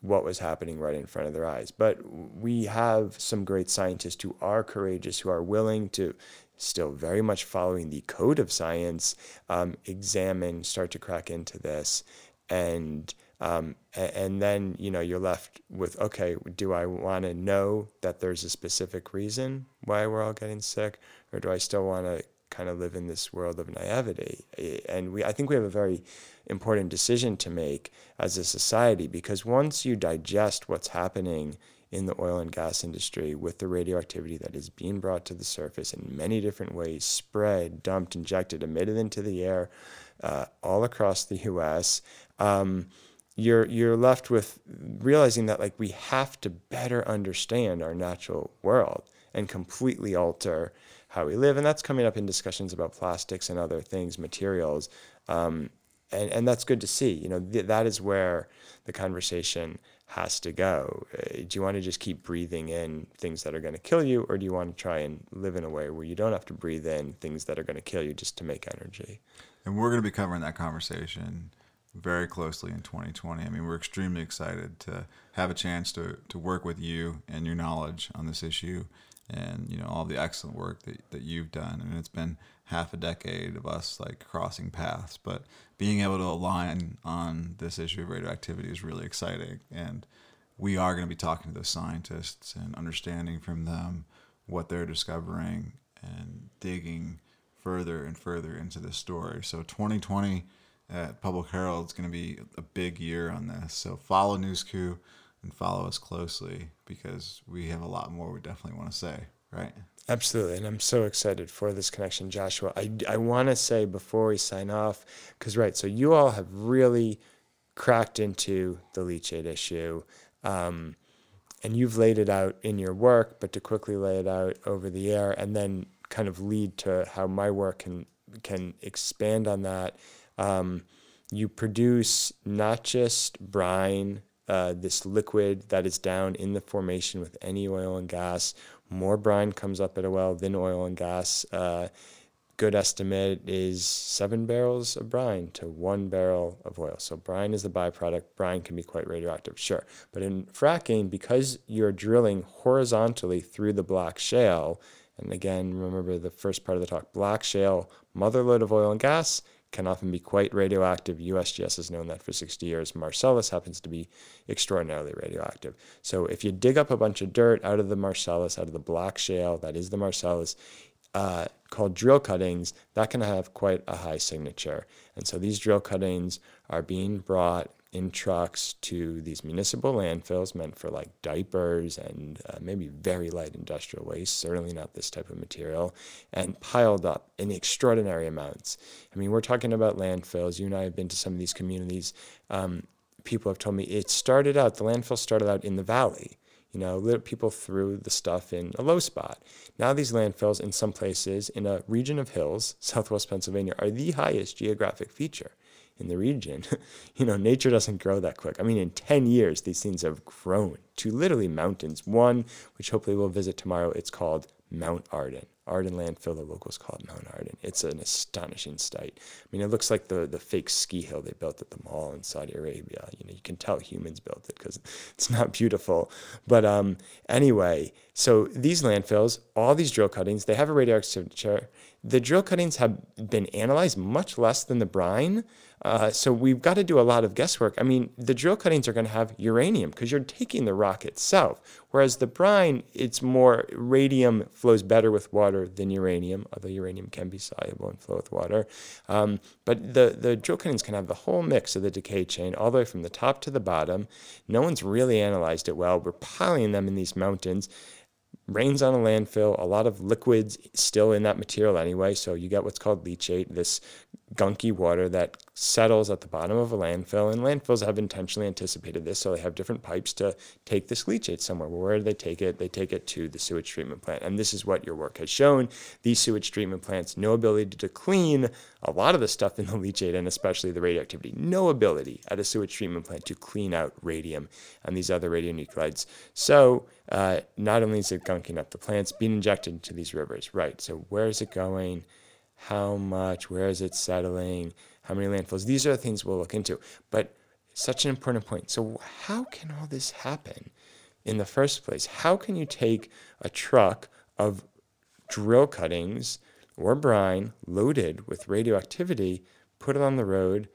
what was happening right in front of their eyes. But we have some great scientists who are courageous, who are willing to, still very much following the code of science, um, examine, start to crack into this. And um, and then, you know, you're left with, okay, do I want to know that there's a specific reason why we're all getting sick? Or do I still want to kind of live in this world of naivety? And we, I think we have a very important decision to make as a society, because once you digest what's happening in the oil and gas industry with the radioactivity that is being brought to the surface in many different ways, spread, dumped, injected, emitted into the air, uh, all across the U S, um, you're you're left with realizing that like we have to better understand our natural world and completely alter how we live. And that's coming up in discussions about plastics and other things, materials. Um, and, and that's good to see. You know, th- that is where the conversation has to go. Uh, do you want to just keep breathing in things that are going to kill you? Or do you want to try and live in a way where you don't have to breathe in things that are going to kill you just to make energy? And we're going to be covering that conversation very closely in twenty twenty. I mean, we're extremely excited to have a chance to, to work with you and your knowledge on this issue. And, you know, all the excellent work that, that you've done. And it's been half a decade of us, like, crossing paths. But being able to align on this issue of radioactivity is really exciting. And we are going to be talking to those scientists and understanding from them what they're discovering and digging further and further into this story. So twenty twenty at Public Herald is going to be a big year on this. So follow newsCOUP. And follow us closely, because we have a lot more we definitely want to say, right? Absolutely. And I'm so excited for this connection, Joshua. I, I want to say before we sign off, because, right, so you all have really cracked into the leachate issue. Um, and you've laid it out in your work, but to quickly lay it out over the air and then kind of lead to how my work can can expand on that. Um, you produce not just brine, uh, this liquid that is down in the formation with any oil and gas. More brine comes up at a well than oil and gas. Uh, good estimate is seven barrels of brine to one barrel of oil. So brine is the byproduct. Brine can be quite radioactive, sure. But in fracking, because you're drilling horizontally through the block shale, and again, remember the first part of the talk, block shale, motherlode of oil and gas, can often be quite radioactive. U S G S has known that for sixty years. Marcellus happens to be extraordinarily radioactive. So if you dig up a bunch of dirt out of the Marcellus, out of the block shale, that is the Marcellus, uh, called drill cuttings, that can have quite a high signature. And so these drill cuttings are being brought in trucks to these municipal landfills meant for like diapers and uh, maybe very light industrial waste, certainly not this type of material, and piled up in extraordinary amounts. I mean, we're talking about landfills. You and I have been to some of these communities. Um, people have told me it started out, the landfill started out in the valley. You know, people threw the stuff in a low spot. Now these landfills in some places in a region of hills, southwest Pennsylvania, are the highest geographic feature in the region. You know, nature doesn't grow that quick. I mean, in ten years, these things have grown to literally mountains. One, which hopefully we'll visit tomorrow, it's called Mount Arden. Arden landfill, the locals call it Mount Arden. It's an astonishing site. I mean, it looks like the, the fake ski hill they built at the mall in Saudi Arabia. You know, you can tell humans built it because it's not beautiful. But um, anyway, so these landfills, all these drill cuttings, they have a radioactive signature. The drill cuttings have been analyzed much less than the brine. Uh, so we've got to do a lot of guesswork. I mean, the drill cuttings are going to have uranium because you're taking the rock itself, whereas the brine, it's more radium flows better with water than uranium, although uranium can be soluble and flow with water. Um, but the, the drill cuttings can have the whole mix of the decay chain all the way from the top to the bottom. No one's really analyzed it well. We're piling them in these mountains. Rains on a landfill, a lot of liquids still in that material anyway, so you get what's called leachate, this gunky water that settles at the bottom of a landfill, and landfills have intentionally anticipated this, so they have different pipes to take this leachate somewhere. Well, where do they take it? They take it to the sewage treatment plant, and this is what your work has shown. These sewage treatment plants, no ability to clean a lot of the stuff in the leachate, and especially the radioactivity. No ability at a sewage treatment plant to clean out radium and these other radionuclides. So uh, not only is it gunking up the plants, being injected into these rivers, right? So where is it going? How much? Where is it settling? How many landfills? These are the things we'll look into. But such an important point. So how can all this happen in the first place? How can you take a truck of drill cuttings or brine loaded with radioactivity, put it on the road,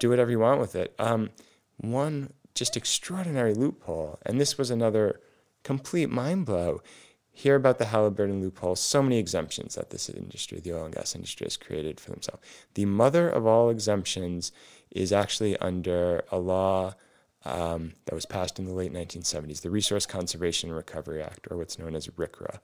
do whatever you want with it? Um, one just extraordinary loophole, and this was another complete mind blow. Hear about the Halliburton loophole, so many exemptions that this industry, the oil and gas industry, has created for themselves. The mother of all exemptions is actually under a law um, that was passed in the late nineteen seventies, the Resource Conservation and Recovery Act, or what's known as RCRA.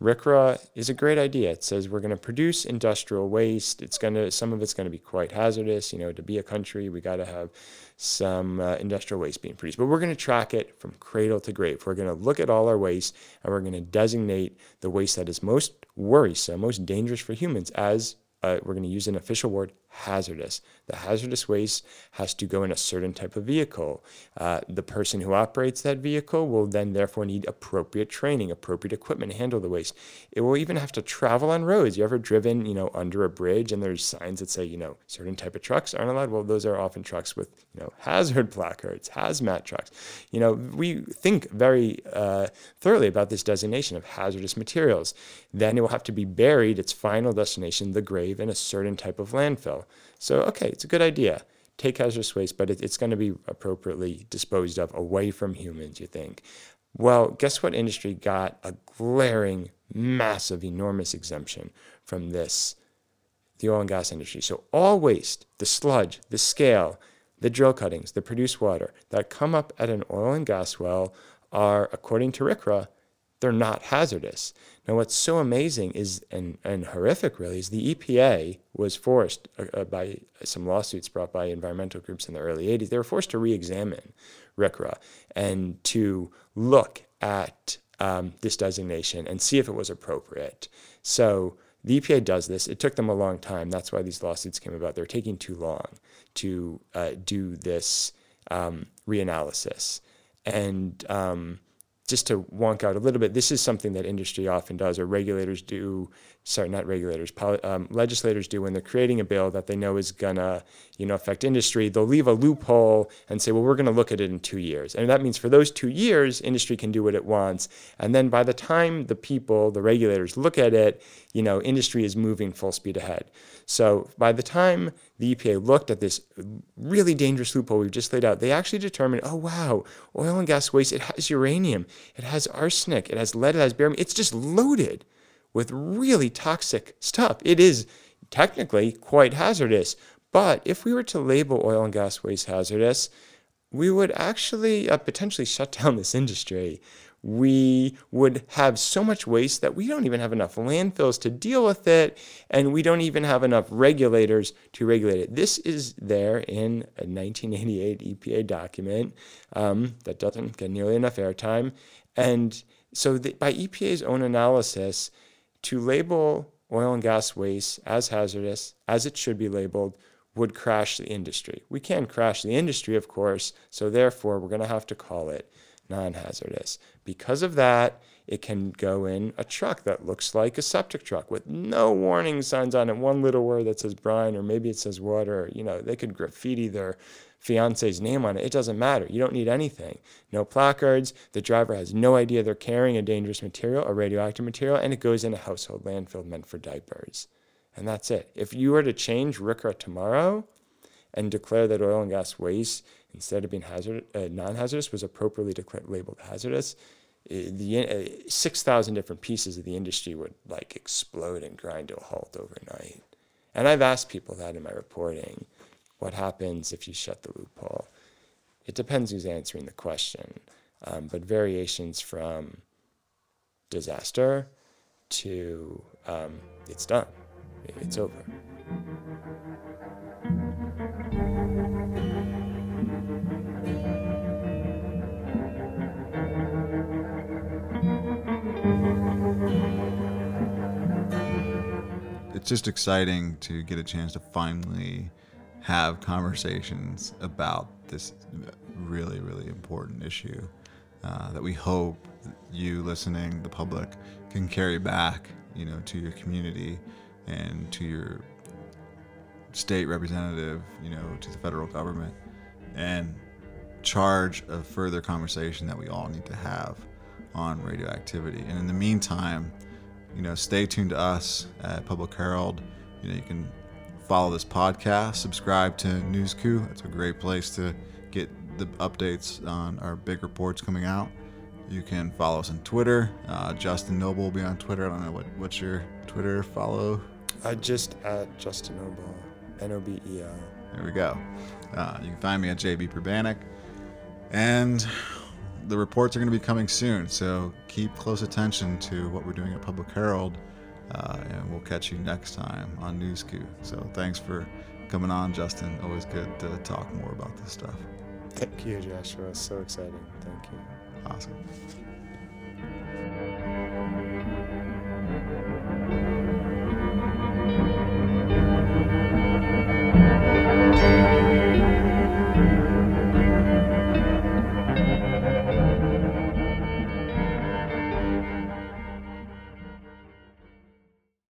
RCRA is a great idea. It says we're going to produce industrial waste. It's going to, some of it's going to be quite hazardous. You know, to be a country, we got to have some uh, industrial waste being produced. But we're going to track it from cradle to grave. We're going to look at all our waste, and we're going to designate the waste that is most worrisome, most dangerous for humans as, uh, we're going to use an official word, hazardous. The hazardous waste has to go in a certain type of vehicle. Uh, the person who operates that vehicle will then therefore need appropriate training, appropriate equipment to handle the waste. It will even have to travel on roads. You ever driven, you know, under a bridge and there's signs that say, you know, certain type of trucks aren't allowed? Well, those are often trucks with, you know, hazard placards, hazmat trucks. You know, we think very uh, thoroughly about this designation of hazardous materials. Then it will have to be buried, its final destination, the grave, in a certain type of landfill. So, okay, it's a good idea. Take hazardous waste, but it, it's going to be appropriately disposed of away from humans, you think. Well, guess what industry got a glaring, massive, enormous exemption from this? The oil and gas industry. So all waste, the sludge, the scale, the drill cuttings, the produced water that come up at an oil and gas well are, according to RCRA, They're not hazardous. Now, what's so amazing is, and, and horrific really, is the E P A was forced uh, by some lawsuits brought by environmental groups in the early eighties. They were forced to re-examine R C R A and to look at um, this designation and see if it was appropriate. So the E P A does this. It took them a long time. That's why these lawsuits came about. They're taking too long to uh, do this um, reanalysis. And um, just to wonk out a little bit, this is something that industry often does, or regulators do, sorry, not regulators, poly, um, legislators do when they're creating a bill that they know is going to, you know, affect industry. They'll leave a loophole and say, well, we're going to look at it in two years. And that means for those two years, industry can do what it wants. And then by the time the people, the regulators look at it, you know, industry is moving full speed ahead. So by the time the E P A looked at this really dangerous loophole we've just laid out, they actually determined, oh, wow, oil and gas waste, it has uranium, it has arsenic, it has lead, it has barium. It's just loaded with really toxic stuff. It is technically quite hazardous. But if we were to label oil and gas waste hazardous, we would actually uh, potentially shut down this industry. We would have so much waste that we don't even have enough landfills to deal with it, and we don't even have enough regulators to regulate it. This is there in a nineteen eighty-eight E P A document um, that doesn't get nearly enough airtime. And so the, by E P A's own analysis, to label oil and gas waste as hazardous, as it should be labeled, would crash the industry. We can crash the industry, of course, so therefore we're going to have to call it non-hazardous. Because of that, it can go in a truck that looks like a septic truck with no warning signs on it, one little word that says brine, or maybe it says water. You know, they could graffiti their fiance's name on it. It doesn't matter. You don't need anything. No placards. The driver has no idea they're carrying a dangerous material, a radioactive material, and it goes in a household landfill meant for diapers. And that's it. If you were to change R C R A tomorrow and declare that oil and gas waste, instead of being hazard, uh, non-hazardous, was appropriately declared, labeled hazardous, uh, the uh, six thousand different pieces of the industry would like explode and grind to a halt overnight. And I've asked people that in my reporting. What happens if you shut the loophole? It depends who's answering the question, um, but variations from disaster to um, it's done, it's over. It's just exciting to get a chance to finally have conversations about this really, really important issue uh, that we hope you listening, the public, can carry back, you know, to your community and to your state representative, you know, to the federal government, and charge a further conversation that we all need to have on radioactivity. And in the meantime, you know, stay tuned to us at Public Herald. You know, you can follow this podcast, subscribe to newsCOUP. It's a great place to get the updates on our big reports coming out. You can follow us on Twitter. Uh, Justin Nobel will be on Twitter. I don't know what, what's your Twitter follow? I just at Justin Nobel, N O B E L. There we go. Uh, you can find me at J B Pribanic. And the reports are going to be coming soon, so keep close attention to what we're doing at Public Herald. Uh, and we'll catch you next time on newsCOUP. So thanks for coming on, Justin. Always good to talk more about this stuff. Thank you, Joshua. So exciting. Thank you. Awesome.